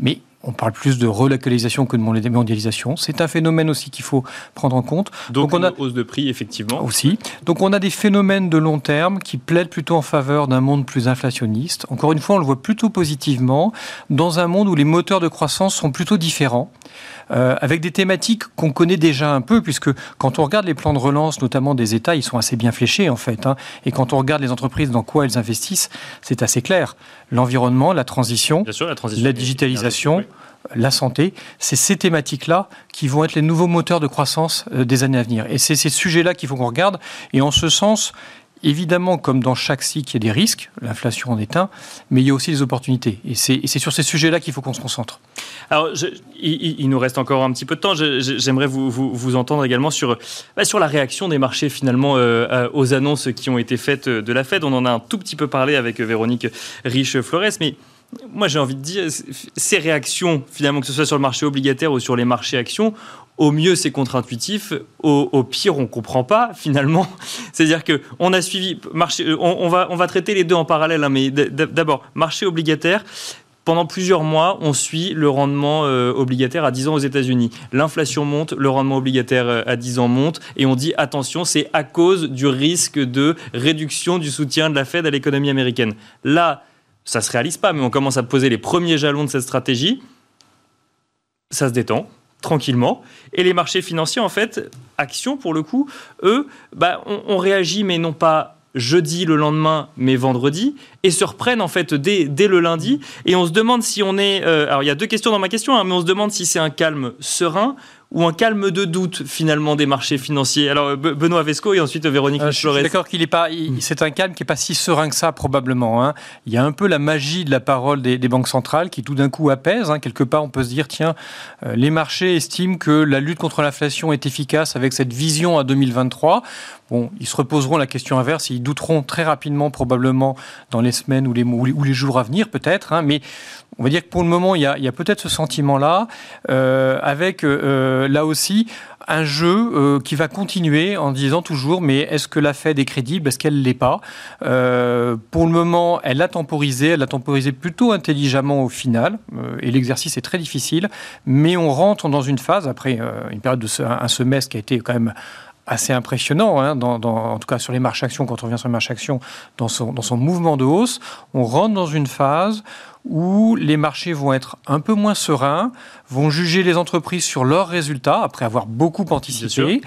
mais on parle plus de relocalisation que de mondialisation. C'est un phénomène aussi qu'il faut prendre en compte. Donc on a hausse de prix, effectivement. Aussi. Donc on a des phénomènes de long terme qui plaident plutôt en faveur d'un monde plus inflationniste. Encore une fois, on le voit plutôt positivement dans un monde où les moteurs de croissance sont plutôt différents, avec des thématiques qu'on connaît déjà un peu, puisque quand on regarde les plans de relance, notamment des États, ils sont assez bien fléchés en fait. Et quand on regarde les entreprises dans quoi elles investissent, c'est assez clair. L'environnement, la transition, bien sûr, la digitalisation... Oui. La santé, c'est ces thématiques-là qui vont être les nouveaux moteurs de croissance des années à venir. Et c'est ces sujets-là qu'il faut qu'on regarde. Et en ce sens, évidemment, comme dans chaque cycle, il y a des risques, l'inflation en est un, mais il y a aussi des opportunités. Et c'est sur ces sujets-là qu'il faut qu'on se concentre. Alors, il nous reste encore un petit peu de temps. J'aimerais vous entendre également sur la réaction des marchés, finalement, aux annonces qui ont été faites de la Fed. On en a un tout petit peu parlé avec Véronique Riche-Florès, mais... Moi, j'ai envie de dire, ces réactions, finalement, que ce soit sur le marché obligataire ou sur les marchés actions, au mieux, c'est contre-intuitif, au pire, on ne comprend pas, finalement. C'est-à-dire qu'on a suivi... On va traiter les deux en parallèle, mais d'abord, marché obligataire... Pendant plusieurs mois, on suit le rendement obligataire à 10 ans aux États-Unis. L'inflation monte, le rendement obligataire à 10 ans monte, et on dit attention, c'est à cause du risque de réduction du soutien de la Fed à l'économie américaine. Là, ça ne se réalise pas, mais on commence à poser les premiers jalons de cette stratégie. Ça se détend, tranquillement. Et les marchés financiers, en fait, actions pour le coup, eux, on réagit, mais non pas jeudi le lendemain, mais vendredi, et se reprennent en fait dès le lundi. Et on se demande si on est... alors, il y a deux questions dans ma question, mais on se demande si c'est un calme serein ou un calme de doute, finalement, des marchés financiers. Alors, Benoît Vesco et ensuite Véronique Flores. Je suis d'accord c'est un calme qui n'est pas si serein que ça, probablement. Il y a un peu la magie de la parole des banques centrales qui, tout d'un coup, apaise. Quelque part, on peut se dire, tiens, les marchés estiment que la lutte contre l'inflation est efficace avec cette vision à 2023. Bon, ils se reposeront la question inverse, ils douteront très rapidement, probablement, dans les semaines ou les jours à venir, peut-être. Mais on va dire que pour le moment, il y a peut-être ce sentiment-là, avec... là aussi, un jeu qui va continuer en disant toujours, mais est-ce que la Fed est crédible? Est-ce qu'elle ne l'est pas? Pour le moment, elle a temporisé plutôt intelligemment au final, et l'exercice est très difficile, mais on rentre dans une phase, après une période un semestre qui a été quand même assez impressionnant, en tout cas sur les marchés actions, quand on revient sur les marchés actions, dans son mouvement de hausse, on rentre dans une phase où les marchés vont être un peu moins sereins, vont juger les entreprises sur leurs résultats, après avoir beaucoup anticipé,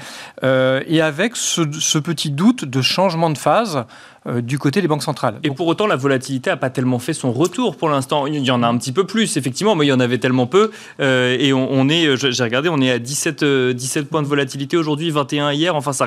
et avec ce petit doute de changement de phase du côté des banques centrales. Et pour autant, la volatilité n'a pas tellement fait son retour pour l'instant. Il y en a un petit peu plus, effectivement, mais il y en avait tellement peu. Et on est, j'ai regardé, on est à 17 points de volatilité aujourd'hui, 21 hier. Enfin, ça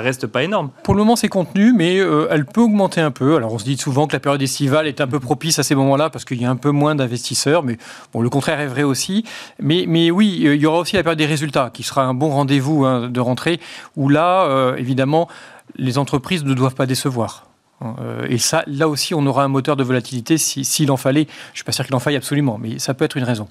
reste pas énorme. Pour le moment, c'est contenu, mais elle peut augmenter un peu. Alors, on se dit souvent que la période estivale est un peu propice à ces moments-là parce qu'il y a un peu moins d'investisseurs. Mais bon, le contraire est vrai aussi. Mais oui, il y aura aussi la période des résultats qui sera un bon rendez-vous de rentrée où là, évidemment, les entreprises ne doivent pas décevoir. Et ça, là aussi, on aura un moteur de volatilité s'il en fallait. Je ne suis pas sûr qu'il en faille absolument, mais ça peut être une raison.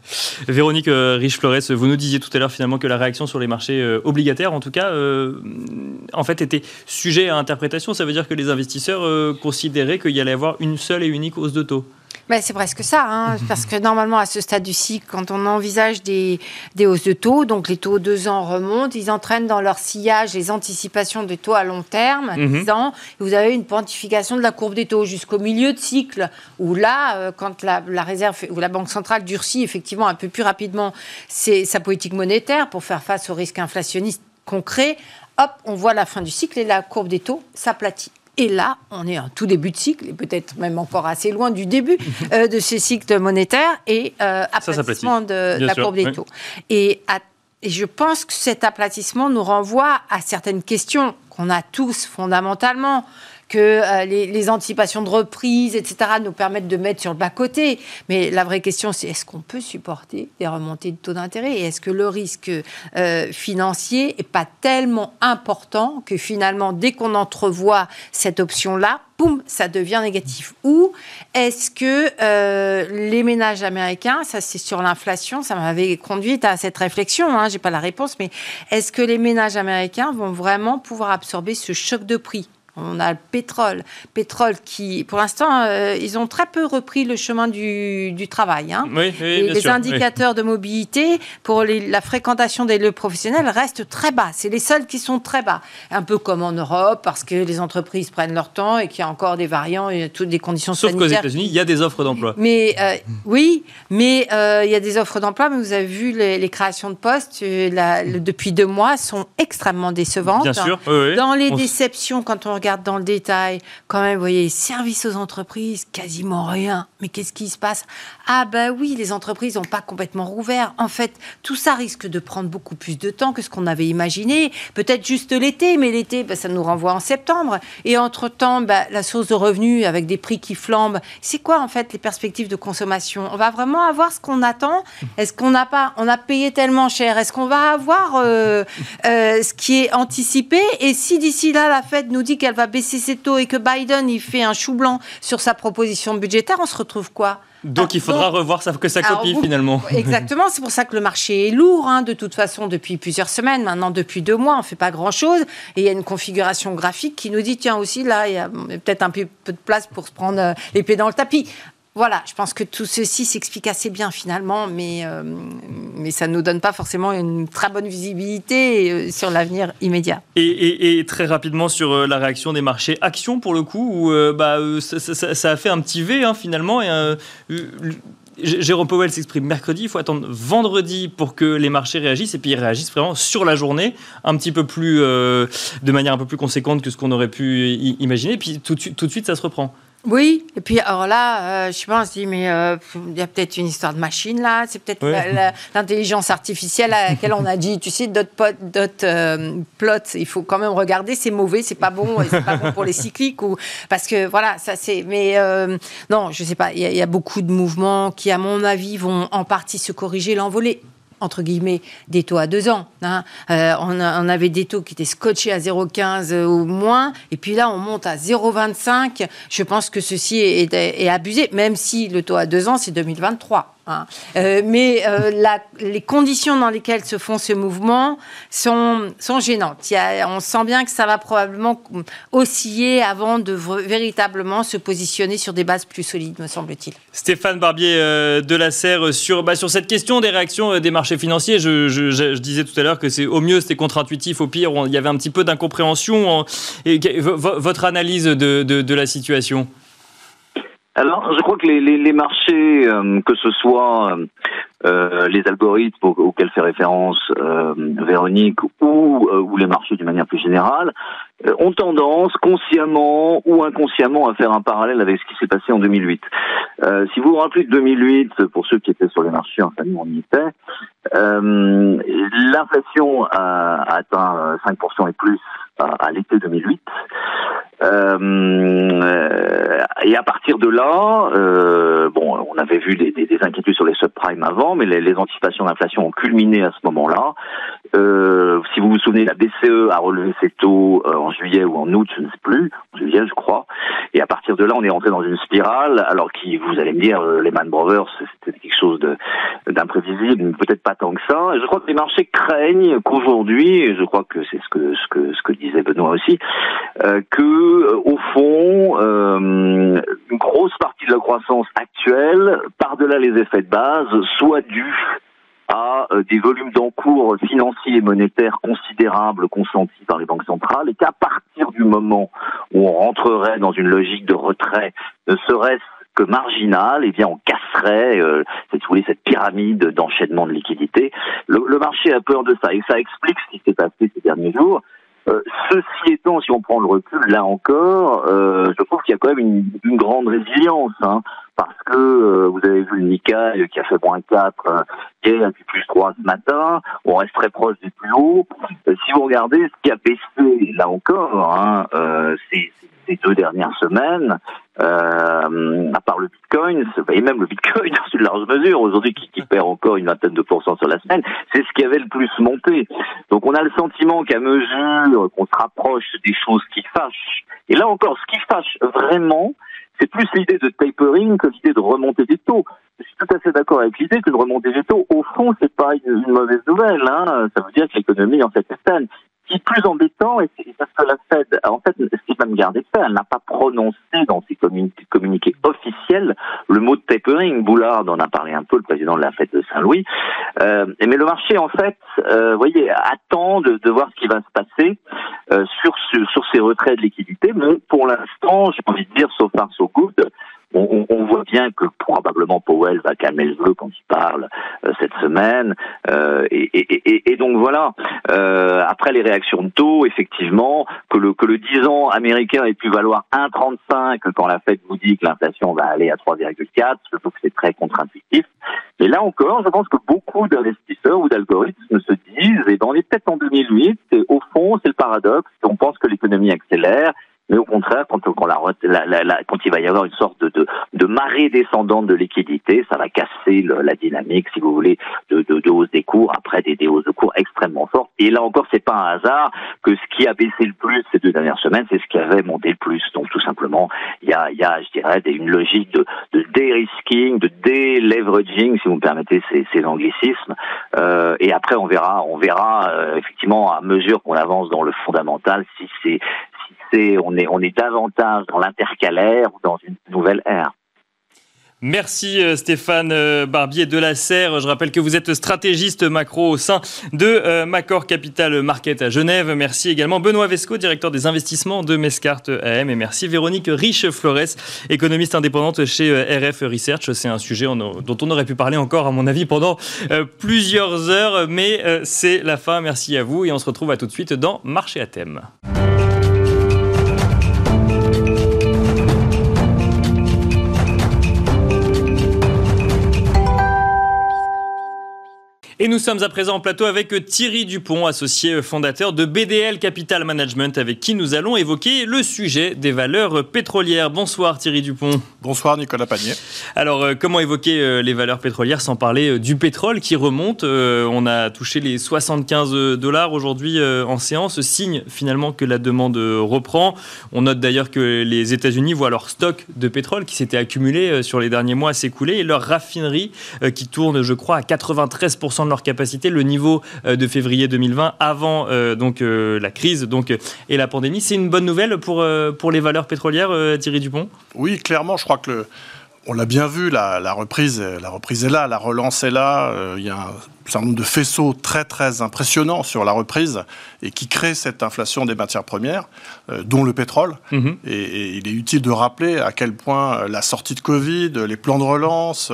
Véronique Riche-Florès, vous nous disiez tout à l'heure finalement que la réaction sur les marchés obligataires, en tout cas, en fait, était sujet à interprétation. Ça veut dire que les investisseurs considéraient qu'il y allait avoir une seule et unique hausse de taux. Ben, c'est presque ça, hein, parce que normalement, à ce stade du cycle, quand on envisage des hausses de taux, donc les taux 2 ans remontent, ils entraînent dans leur sillage les anticipations des taux à long terme, 10 ans, et vous avez une pontification de la courbe des taux jusqu'au milieu de cycle, où là, quand la réserve ou la Banque centrale durcit effectivement un peu plus rapidement sa politique monétaire pour faire face aux risques inflationnistes concrets, hop, on voit la fin du cycle et la courbe des taux s'aplatit. Et là, on est en tout début de cycle, et peut-être même encore assez loin du début de ce cycle monétaire et aplatissement de la courbe des taux. Et je pense que cet aplatissement nous renvoie à certaines questions qu'on a tous fondamentalement, que les anticipations de reprise, etc., nous permettent de mettre sur le bas-côté. Mais la vraie question, c'est est-ce qu'on peut supporter des remontées de taux d'intérêt ? Et est-ce que le risque financier n'est pas tellement important que finalement, dès qu'on entrevoit cette option-là, boum, ça devient négatif. Ou est-ce que les ménages américains, ça c'est sur l'inflation, ça m'avait conduite à cette réflexion, hein, j'ai pas la réponse, mais est-ce que les ménages américains vont vraiment pouvoir absorber ce choc de prix ? On a le pétrole qui, pour l'instant, ils ont très peu repris le chemin du travail. Hein. Oui, bien sûr, indicateurs de mobilité pour la fréquentation des lieux professionnels restent très bas. C'est les seuls qui sont très bas. Un peu comme en Europe, parce que les entreprises prennent leur temps et qu'il y a encore des variants et toutes des conditions sanitaires. Sauf qu'aux États-Unis, il y a des offres d'emploi. Mais il y a des offres d'emploi, mais vous avez vu les créations de postes depuis 2 mois sont extrêmement décevantes. Bien sûr. Oui. Dans les déceptions, quand on regarde dans le détail, quand même, vous voyez, services aux entreprises, quasiment rien. Mais qu'est-ce qui se passe ? Ah ben oui, les entreprises n'ont pas complètement rouvert. En fait, tout ça risque de prendre beaucoup plus de temps que ce qu'on avait imaginé. Peut-être juste l'été, mais l'été, ben, ça nous renvoie en septembre. Et entre-temps, ben, la source de revenus avec des prix qui flambent, c'est quoi en fait les perspectives de consommation ? On va vraiment avoir ce qu'on attend ? Est-ce qu'on n'a pas ? On a payé tellement cher. Est-ce qu'on va avoir ce qui est anticipé ? Et si d'ici là, la Fed nous dit qu'elle va baisser ses taux et que Biden il fait un chou blanc sur sa proposition budgétaire, on se retrouve quoi ? Donc il faudra revoir sa copie finalement. Exactement, c'est pour ça que le marché est lourd, hein, de toute façon depuis plusieurs semaines, maintenant depuis 2 mois, on ne fait pas grand-chose. Et il y a une configuration graphique qui nous dit, tiens aussi là, il y a peut-être un peu de place pour se prendre les pieds dans le tapis. Voilà, je pense que tout ceci s'explique assez bien finalement, mais ça ne nous donne pas forcément une très bonne visibilité sur l'avenir immédiat. Et très rapidement sur la réaction des marchés actions pour le coup, où ça a fait un petit V hein, finalement. Et Jérôme Powell s'exprime mercredi, il faut attendre vendredi pour que les marchés réagissent, et puis ils réagissent vraiment sur la journée, un petit peu plus, de manière un peu plus conséquente que ce qu'on aurait pu imaginer, et puis tout de suite ça se reprend. Oui, et puis alors là, je sais pas, on se dit, mais il y a peut-être une histoire de machine là, c'est peut-être l'intelligence artificielle à laquelle on a dit, tu sais, dot plot, il faut quand même regarder, c'est mauvais, c'est pas bon, et c'est pas bon pour les cycliques, ou parce que voilà, ça c'est. Mais non, je sais pas, il y a beaucoup de mouvements qui, à mon avis, vont en partie se corriger, l'envolée entre guillemets, des taux à 2 ans. Hein. On avait des taux qui étaient scotchés à 0,15 ou moins, et puis là, on monte à 0,25. Je pense que ceci est abusé, même si le taux à 2 ans, c'est 2023. Hein. Mais les conditions dans lesquelles se font ce mouvement sont gênantes. On sent bien que ça va probablement osciller avant de véritablement se positionner sur des bases plus solides, me semble-t-il. Stéphane Barbier de la Serre sur cette question des réactions des marchés financiers. Je disais tout à l'heure que au mieux c'était contre-intuitif, au pire il y avait un petit peu d'incompréhension. Et votre analyse de la situation ? Alors, je crois que les marchés, que ce soit les algorithmes auxquels fait référence Véronique ou les marchés d'une manière plus générale, ont tendance, consciemment ou inconsciemment, à faire un parallèle avec ce qui s'est passé en 2008. Si vous vous rappelez de 2008, pour ceux qui étaient sur les marchés, enfin nous on y était, l'inflation a atteint 5% et plus à l'été 2008. Et à partir de là, bon, on avait vu des inquiétudes sur les subprimes avant, mais les anticipations d'inflation ont culminé à ce moment-là. Si vous vous souvenez, la BCE a relevé ses taux en juillet ou en août, je ne sais plus, en juillet je crois. Et à partir de là, on est rentré dans une spirale, alors qui, vous allez me dire, Lehman Brothers, c'était quelque chose d'imprévisible, mais peut-être pas tant que ça. Et je crois que les marchés craignent qu'aujourd'hui, et je crois que c'est ce que disait Benoît aussi, que au fond, une grosse partie de la croissance actuelle, par-delà les effets de base, soit due à des volumes d'encours financiers et monétaires considérables consentis par les banques centrales, et qu'à partir du moment où on rentrerait dans une logique de retrait, ne serait-ce que marginal, eh bien on casserait cette pyramide d'enchaînement de liquidités. Le marché a peur de ça, et ça explique ce qui s'est passé ces derniers jours. Ceci étant, si on prend le recul, là encore, je trouve qu'il y a quand même une grande résilience, hein, parce que vous avez vu le Nikkei qui a fait moins 4 hier, puis plus 3 ce matin, on reste très proche des plus hauts. Si vous regardez ce qui a baissé, là encore, hein, ces deux dernières semaines, à part le Bitcoin, et même le Bitcoin dans une large mesure, aujourd'hui qui perd encore une vingtaine de pourcents sur la semaine, c'est ce qui avait le plus monté. Donc on a le sentiment qu'à mesure qu'on se rapproche des choses qui fâchent, et là encore, ce qui fâche vraiment, c'est plus l'idée de tapering que l'idée de remonter des taux. Je suis tout à fait d'accord avec l'idée que de remonter des taux, au fond, c'est pas une mauvaise nouvelle, hein. Ça veut dire que l'économie en fait saine. Ce qui est plus embêtant, et c'est parce que la Fed, en fait, ce qui va me garder ça, elle n'a pas prononcé dans ses communiqués officiels le mot de tapering. Boulard en a parlé un peu, le président de la Fed de Saint-Louis. Mais le marché, en fait, voyez, attend de voir ce qui va se passer sur ces retraits de liquidité. Mais pour l'instant, j'ai envie de dire, so far so good. On voit bien que probablement Powell va calmer le jeu quand il parle cette semaine, et donc voilà. Après les réactions de taux, effectivement, que le 10 ans américain ait pu valoir 1,35 quand la Fed vous dit que l'inflation va aller à 3,4, je trouve que c'est très contre-intuitif. Mais là encore, je pense que beaucoup d'investisseurs ou d'algorithmes se disent, et ben on est peut-être en 2008, et au fond c'est le paradoxe, on pense que l'économie accélère. Mais au contraire, quand il va y avoir une sorte de marée descendante de liquidité, ça va casser la dynamique, si vous voulez, de hausse des cours, après des hausses de cours extrêmement fortes. Et là encore, c'est pas un hasard que ce qui a baissé le plus ces deux dernières semaines, c'est ce qui avait monté le plus. Donc tout simplement, il y a, je dirais, une logique de dérisking, de déleveraging, si vous me permettez ces anglicismes. Et après, on verra effectivement à mesure qu'on avance dans le fondamental on est davantage dans l'intercalaire ou dans une nouvelle ère. Merci Stéphane Barbier de la Serre. Je rappelle que vous êtes stratégiste macro au sein de Macor Capital Market à Genève. Merci également Benoît Vesco, directeur des investissements de Meeschaert AM. Et merci Véronique Riche-Florès, économiste indépendante chez RF Research. C'est un sujet dont on aurait pu parler encore, à mon avis, pendant plusieurs heures. Mais c'est la fin. Merci à vous. Et on se retrouve à tout de suite dans Marché à thème. Et nous sommes à présent en plateau avec Thierry Dupont, associé fondateur de BDL Capital Management, avec qui nous allons évoquer le sujet des valeurs pétrolières. Bonsoir Thierry Dupont. Bonsoir Nicolas Panier. Alors, comment évoquer les valeurs pétrolières sans parler du pétrole qui remonte? On a touché les $75 aujourd'hui en séance, signe finalement que la demande reprend. On note d'ailleurs que les États-Unis voient leur stock de pétrole qui s'était accumulé sur les derniers mois s'écouler, et leur raffinerie qui tourne, je crois, à 93% de leur capacité, le niveau de février 2020 avant la crise et la pandémie. C'est une bonne nouvelle pour les valeurs pétrolières, Thierry Dupont ? Oui, clairement, je crois que on l'a bien vu, la reprise est là, la relance est là. Il y a un certain nombre de faisceaux très très impressionnants sur la reprise et qui créent cette inflation des matières premières, dont le pétrole. Mmh. Et il est utile de rappeler à quel point la sortie de Covid, les plans de relance,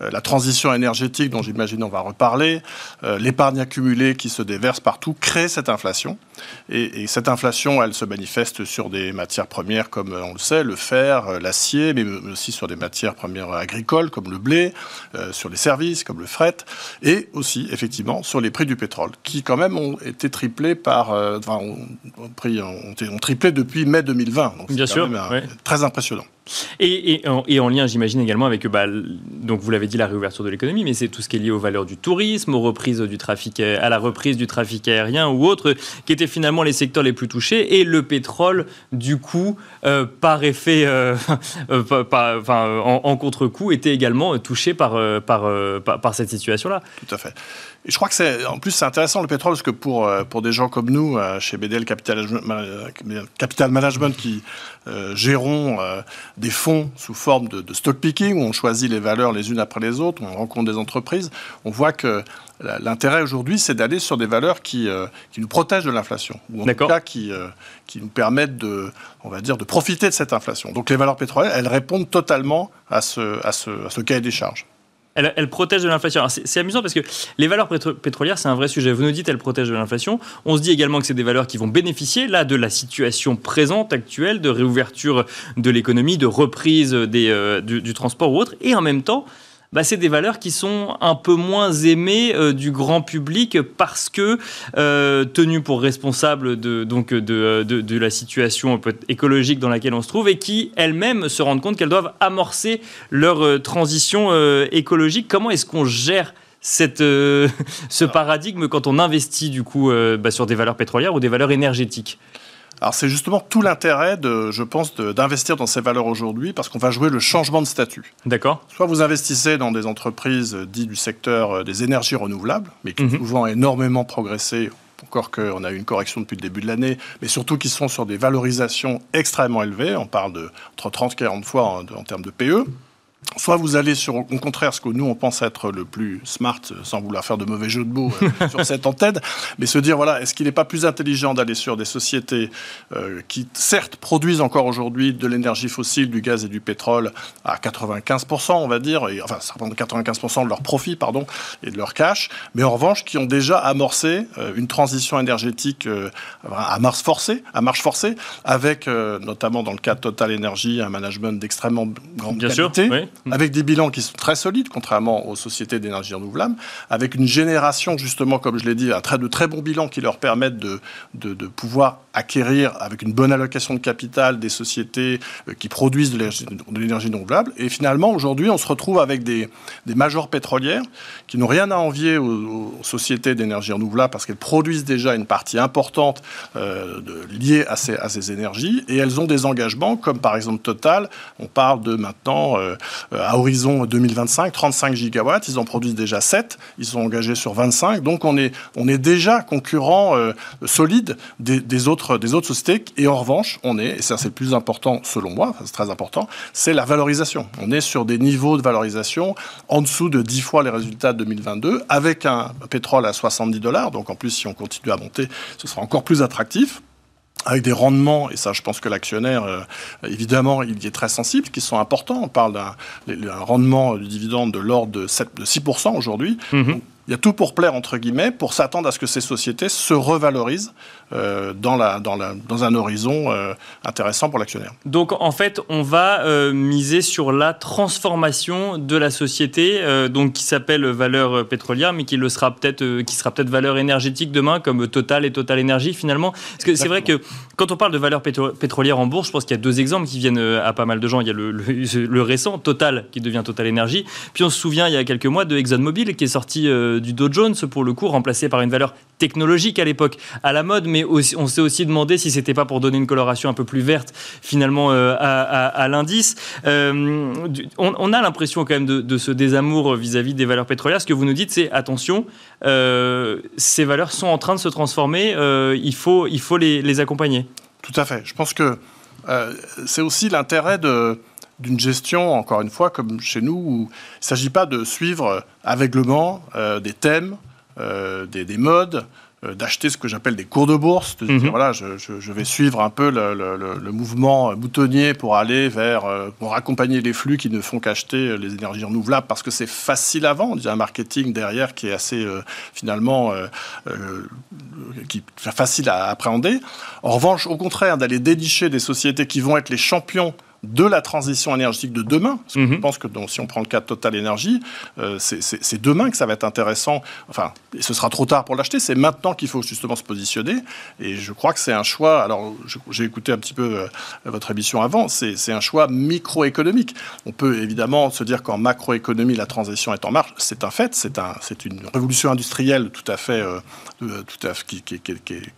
la transition énergétique dont j'imagine on va reparler, l'épargne accumulée qui se déverse partout, crée cette inflation. Et cette inflation, elle se manifeste sur des matières premières comme on le sait, le fer, l'acier, mais aussi sur des matières premières agricoles comme le blé, sur les services comme le fret, et aussi effectivement sur les prix du pétrole, qui quand même ont été triplés par, ont triplé depuis mai 2020. Donc bien sûr, très impressionnant. Et en lien, j'imagine, également avec, donc vous l'avez dit, la réouverture de l'économie, mais c'est tout ce qui est lié aux valeurs du tourisme, aux reprises du trafic, à la reprise du trafic aérien ou autre, qui étaient finalement les secteurs les plus touchés. Et le pétrole, du coup, par effet, en contre-coup, était également touché par cette situation-là. Tout à fait. Et je crois que c'est intéressant le pétrole, parce que pour des gens comme nous, chez BDL Capital Management, qui gérons des fonds sous forme de stock picking, où on choisit les valeurs les unes après les autres, on rencontre des entreprises, on voit que l'intérêt aujourd'hui, c'est d'aller sur des valeurs qui nous protègent de l'inflation, ou en tout cas qui nous permettent de profiter de cette inflation. Donc les valeurs pétrolières, elles répondent totalement à ce cahier des charges. Elle protège de l'inflation. Alors c'est amusant parce que les valeurs pétrolières, c'est un vrai sujet. Vous nous dites qu'elles protègent de l'inflation. On se dit également que c'est des valeurs qui vont bénéficier là de la situation présente, actuelle, de réouverture de l'économie, de reprise du transport ou autre. Et en même temps, c'est des valeurs qui sont un peu moins aimées du grand public parce que tenues pour responsables de la situation écologique dans laquelle on se trouve et qui, elles-mêmes, se rendent compte qu'elles doivent amorcer leur transition écologique. Comment est-ce qu'on gère ce paradigme quand on investit du coup sur des valeurs pétrolières ou des valeurs énergétiques ? Alors c'est justement tout l'intérêt, d'investir dans ces valeurs aujourd'hui, parce qu'on va jouer le changement de statut. D'accord. Soit vous investissez dans des entreprises dites du secteur des énergies renouvelables, mais qui ont souvent énormément progressé, encore qu'on a eu une correction depuis le début de l'année, mais surtout qui sont sur des valorisations extrêmement élevées. On parle entre 30 et 40 fois en termes de PE. Soit vous allez sur, au contraire, ce que nous, on pense être le plus smart, sans vouloir faire de mauvais jeux de mots sur cette antenne, mais se dire, est-ce qu'il n'est pas plus intelligent d'aller sur des sociétés qui, certes, produisent encore aujourd'hui de l'énergie fossile, du gaz et du pétrole à 95%, on va dire, ça représente 95% de leurs profits, et de leur cash, mais en revanche, qui ont déjà amorcé une transition énergétique à marche forcée, avec, notamment dans le cas de TotalEnergies, un management d'extrêmement grande qualité. Bien sûr, oui. Avec des bilans qui sont très solides, contrairement aux sociétés d'énergie renouvelable, avec une génération, justement, comme je l'ai dit, de très bons bilans qui leur permettent de pouvoir acquérir, avec une bonne allocation de capital, des sociétés qui produisent de l'énergie renouvelable. Et finalement, aujourd'hui, on se retrouve avec des majors pétrolières qui n'ont rien à envier aux sociétés d'énergie renouvelable parce qu'elles produisent déjà une partie importante liée à ces énergies. Et elles ont des engagements, comme par exemple Total. On parle de maintenant... à horizon 2025, 35 gigawatts. Ils en produisent déjà 7. Ils sont engagés sur 25. Donc, on est déjà concurrent solide des autres sociétés. Et en revanche, et ça c'est le plus important selon moi, c'est très important, c'est la valorisation. On est sur des niveaux de valorisation en dessous de 10 fois les résultats de 2022, avec un pétrole à $70. Donc, en plus, si on continue à monter, ce sera encore plus attractif, avec des rendements, et ça je pense que l'actionnaire, évidemment, il y est très sensible, qui sont importants. On parle d'un rendement du dividende de l'ordre de 6% aujourd'hui. Donc, il y a tout pour plaire, entre guillemets, pour s'attendre à ce que ces sociétés se revalorisent dans un horizon intéressant pour l'actionnaire. Donc, en fait, on va miser sur la transformation de la société, qui s'appelle valeur pétrolière, mais qui sera peut-être valeur énergétique demain, comme Total et TotalEnergies, finalement. Parce que c'est vrai que quand on parle de valeur pétrolière en bourse, je pense qu'il y a deux exemples qui viennent à pas mal de gens. Il y a le récent, Total, qui devient TotalEnergies. Puis on se souvient, il y a quelques mois, de ExxonMobil, qui est sorti... du Dow Jones, pour le coup, remplacé par une valeur technologique à l'époque, à la mode, mais aussi, on s'est aussi demandé si c'était pas pour donner une coloration un peu plus verte, finalement, à l'indice. On a l'impression quand même de ce désamour vis-à-vis des valeurs pétrolières. Ce que vous nous dites, c'est attention, ces valeurs sont en train de se transformer, il faut les accompagner. Tout à fait. Je pense que c'est aussi l'intérêt d'une gestion, encore une fois, comme chez nous, où il ne s'agit pas de suivre aveuglément des thèmes, des modes, d'acheter ce que j'appelle des cours de bourse, de dire, voilà, je vais suivre un peu le mouvement boutonnier pour aller vers, pour accompagner les flux qui ne font qu'acheter les énergies renouvelables parce que c'est facile à vendre. Il y a un marketing derrière qui est assez, finalement, qui est facile à appréhender. En revanche, au contraire, d'aller dénicher des sociétés qui vont être les champions de la transition énergétique de demain. Parce que je pense que si on prend le cas de TotalEnergies, c'est demain que ça va être intéressant. Enfin, et ce sera trop tard pour l'acheter. C'est maintenant qu'il faut justement se positionner. Et je crois que c'est un choix... Alors, j'ai écouté un petit peu votre émission avant. C'est un choix microéconomique. On peut évidemment se dire qu'en macroéconomie, la transition est en marche. C'est un fait. C'est une révolution industrielle qui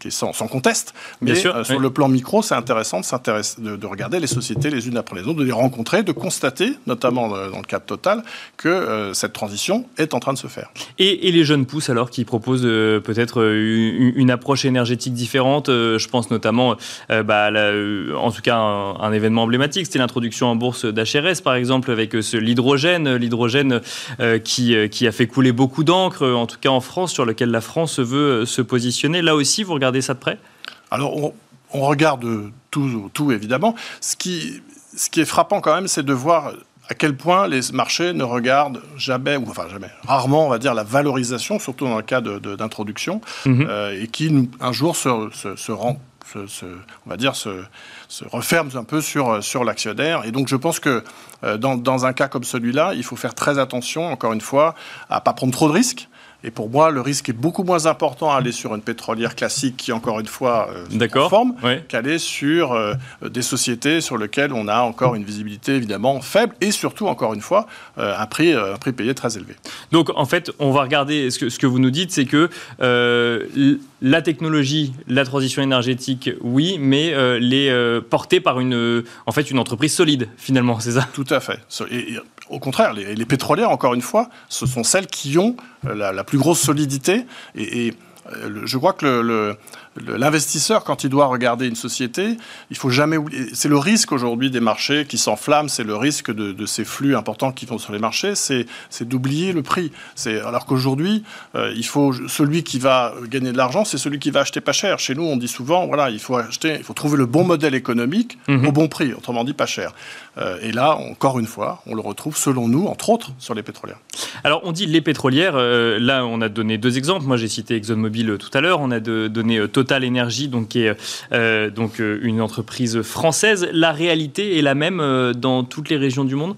est sans conteste. Mais bien sûr, sur le plan micro, c'est intéressant de regarder les sociétés les unes après les autres, de les rencontrer, de constater, notamment dans le cadre Total, que cette transition est en train de se faire. Et les jeunes pousses, alors, qui proposent peut-être une approche énergétique différente. Je pense notamment, en tout cas, un événement emblématique, c'était l'introduction en bourse d'HRS, par exemple, avec l'hydrogène qui a fait couler beaucoup d'encre, en tout cas en France, sur lequel la France veut se positionner. Là aussi, vous regardez ça de près? Alors, on regarde tout évidemment. Ce qui est frappant quand même, c'est de voir à quel point les marchés ne regardent rarement, on va dire, la valorisation, surtout dans le cas d'introduction, et qui, un jour, se referme un peu sur l'actionnaire. Et donc, je pense que dans un cas comme celui-là, il faut faire très attention, encore une fois, à ne pas prendre trop de risques. Et pour moi, le risque est beaucoup moins important à aller sur une pétrolière classique qui, encore une fois, se transforme, qu'à aller sur des sociétés sur lesquelles on a encore une visibilité évidemment faible et surtout, encore une fois, un prix payé très élevé. Donc, en fait, on va regarder ce que vous nous dites, c'est que la technologie, la transition énergétique, oui, mais portée par une entreprise solide, finalement, c'est ça? Tout à fait. Et au contraire, les pétrolières, encore une fois, ce sont celles qui ont la plus grosse solidité. Et je crois que l'investisseur, quand il doit regarder une société, il faut jamais oublier. C'est le risque aujourd'hui des marchés qui s'enflamment, c'est le risque de ces flux importants qui vont sur les marchés, c'est d'oublier le prix. Alors qu'aujourd'hui, celui qui va gagner de l'argent, c'est celui qui va acheter pas cher. Chez nous, on dit souvent, voilà, il faut trouver le bon modèle économique au bon prix, autrement dit pas cher. Et là, encore une fois, on le retrouve, selon nous, entre autres, sur les pétrolières. Alors, on dit les pétrolières. Là, on a donné deux exemples. Moi, j'ai cité ExxonMobil tout à l'heure. On a donné TotalEnergies, qui est une entreprise française. La réalité est la même dans toutes les régions du monde ?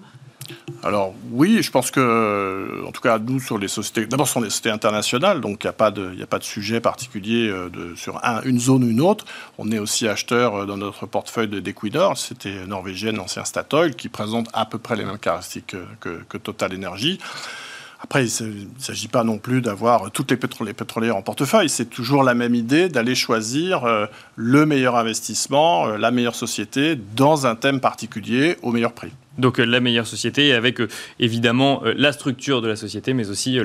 Alors oui, je pense que, en tout cas, nous, sur les sociétés... D'abord, ce sont des sociétés internationales, donc il n'y a pas de sujet particulier sur une zone ou une autre. On est aussi acheteur dans notre portefeuille d'Equinor, c'était norvégienne, ancien Statoil, qui présente à peu près les mêmes caractéristiques que TotalEnergies. Après, il ne s'agit pas non plus d'avoir toutes les pétrolières en portefeuille. C'est toujours la même idée d'aller choisir le meilleur investissement, la meilleure société dans un thème particulier au meilleur prix. Donc la meilleure société avec évidemment la structure de la société, mais aussi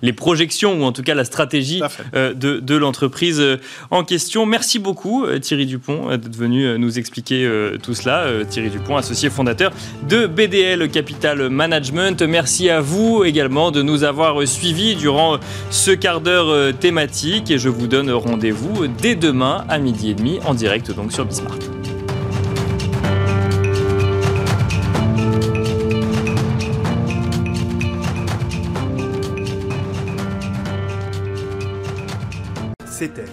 les projections ou en tout cas la stratégie de l'entreprise en question. Merci beaucoup Thierry Dupont d'être venu nous expliquer tout cela. Thierry Dupont, associé fondateur de BDL Capital Management. Merci à vous également de nous avoir suivis durant ce quart d'heure thématique et je vous donne rendez-vous dès demain à 12h30 en direct donc sur Bismart. C'était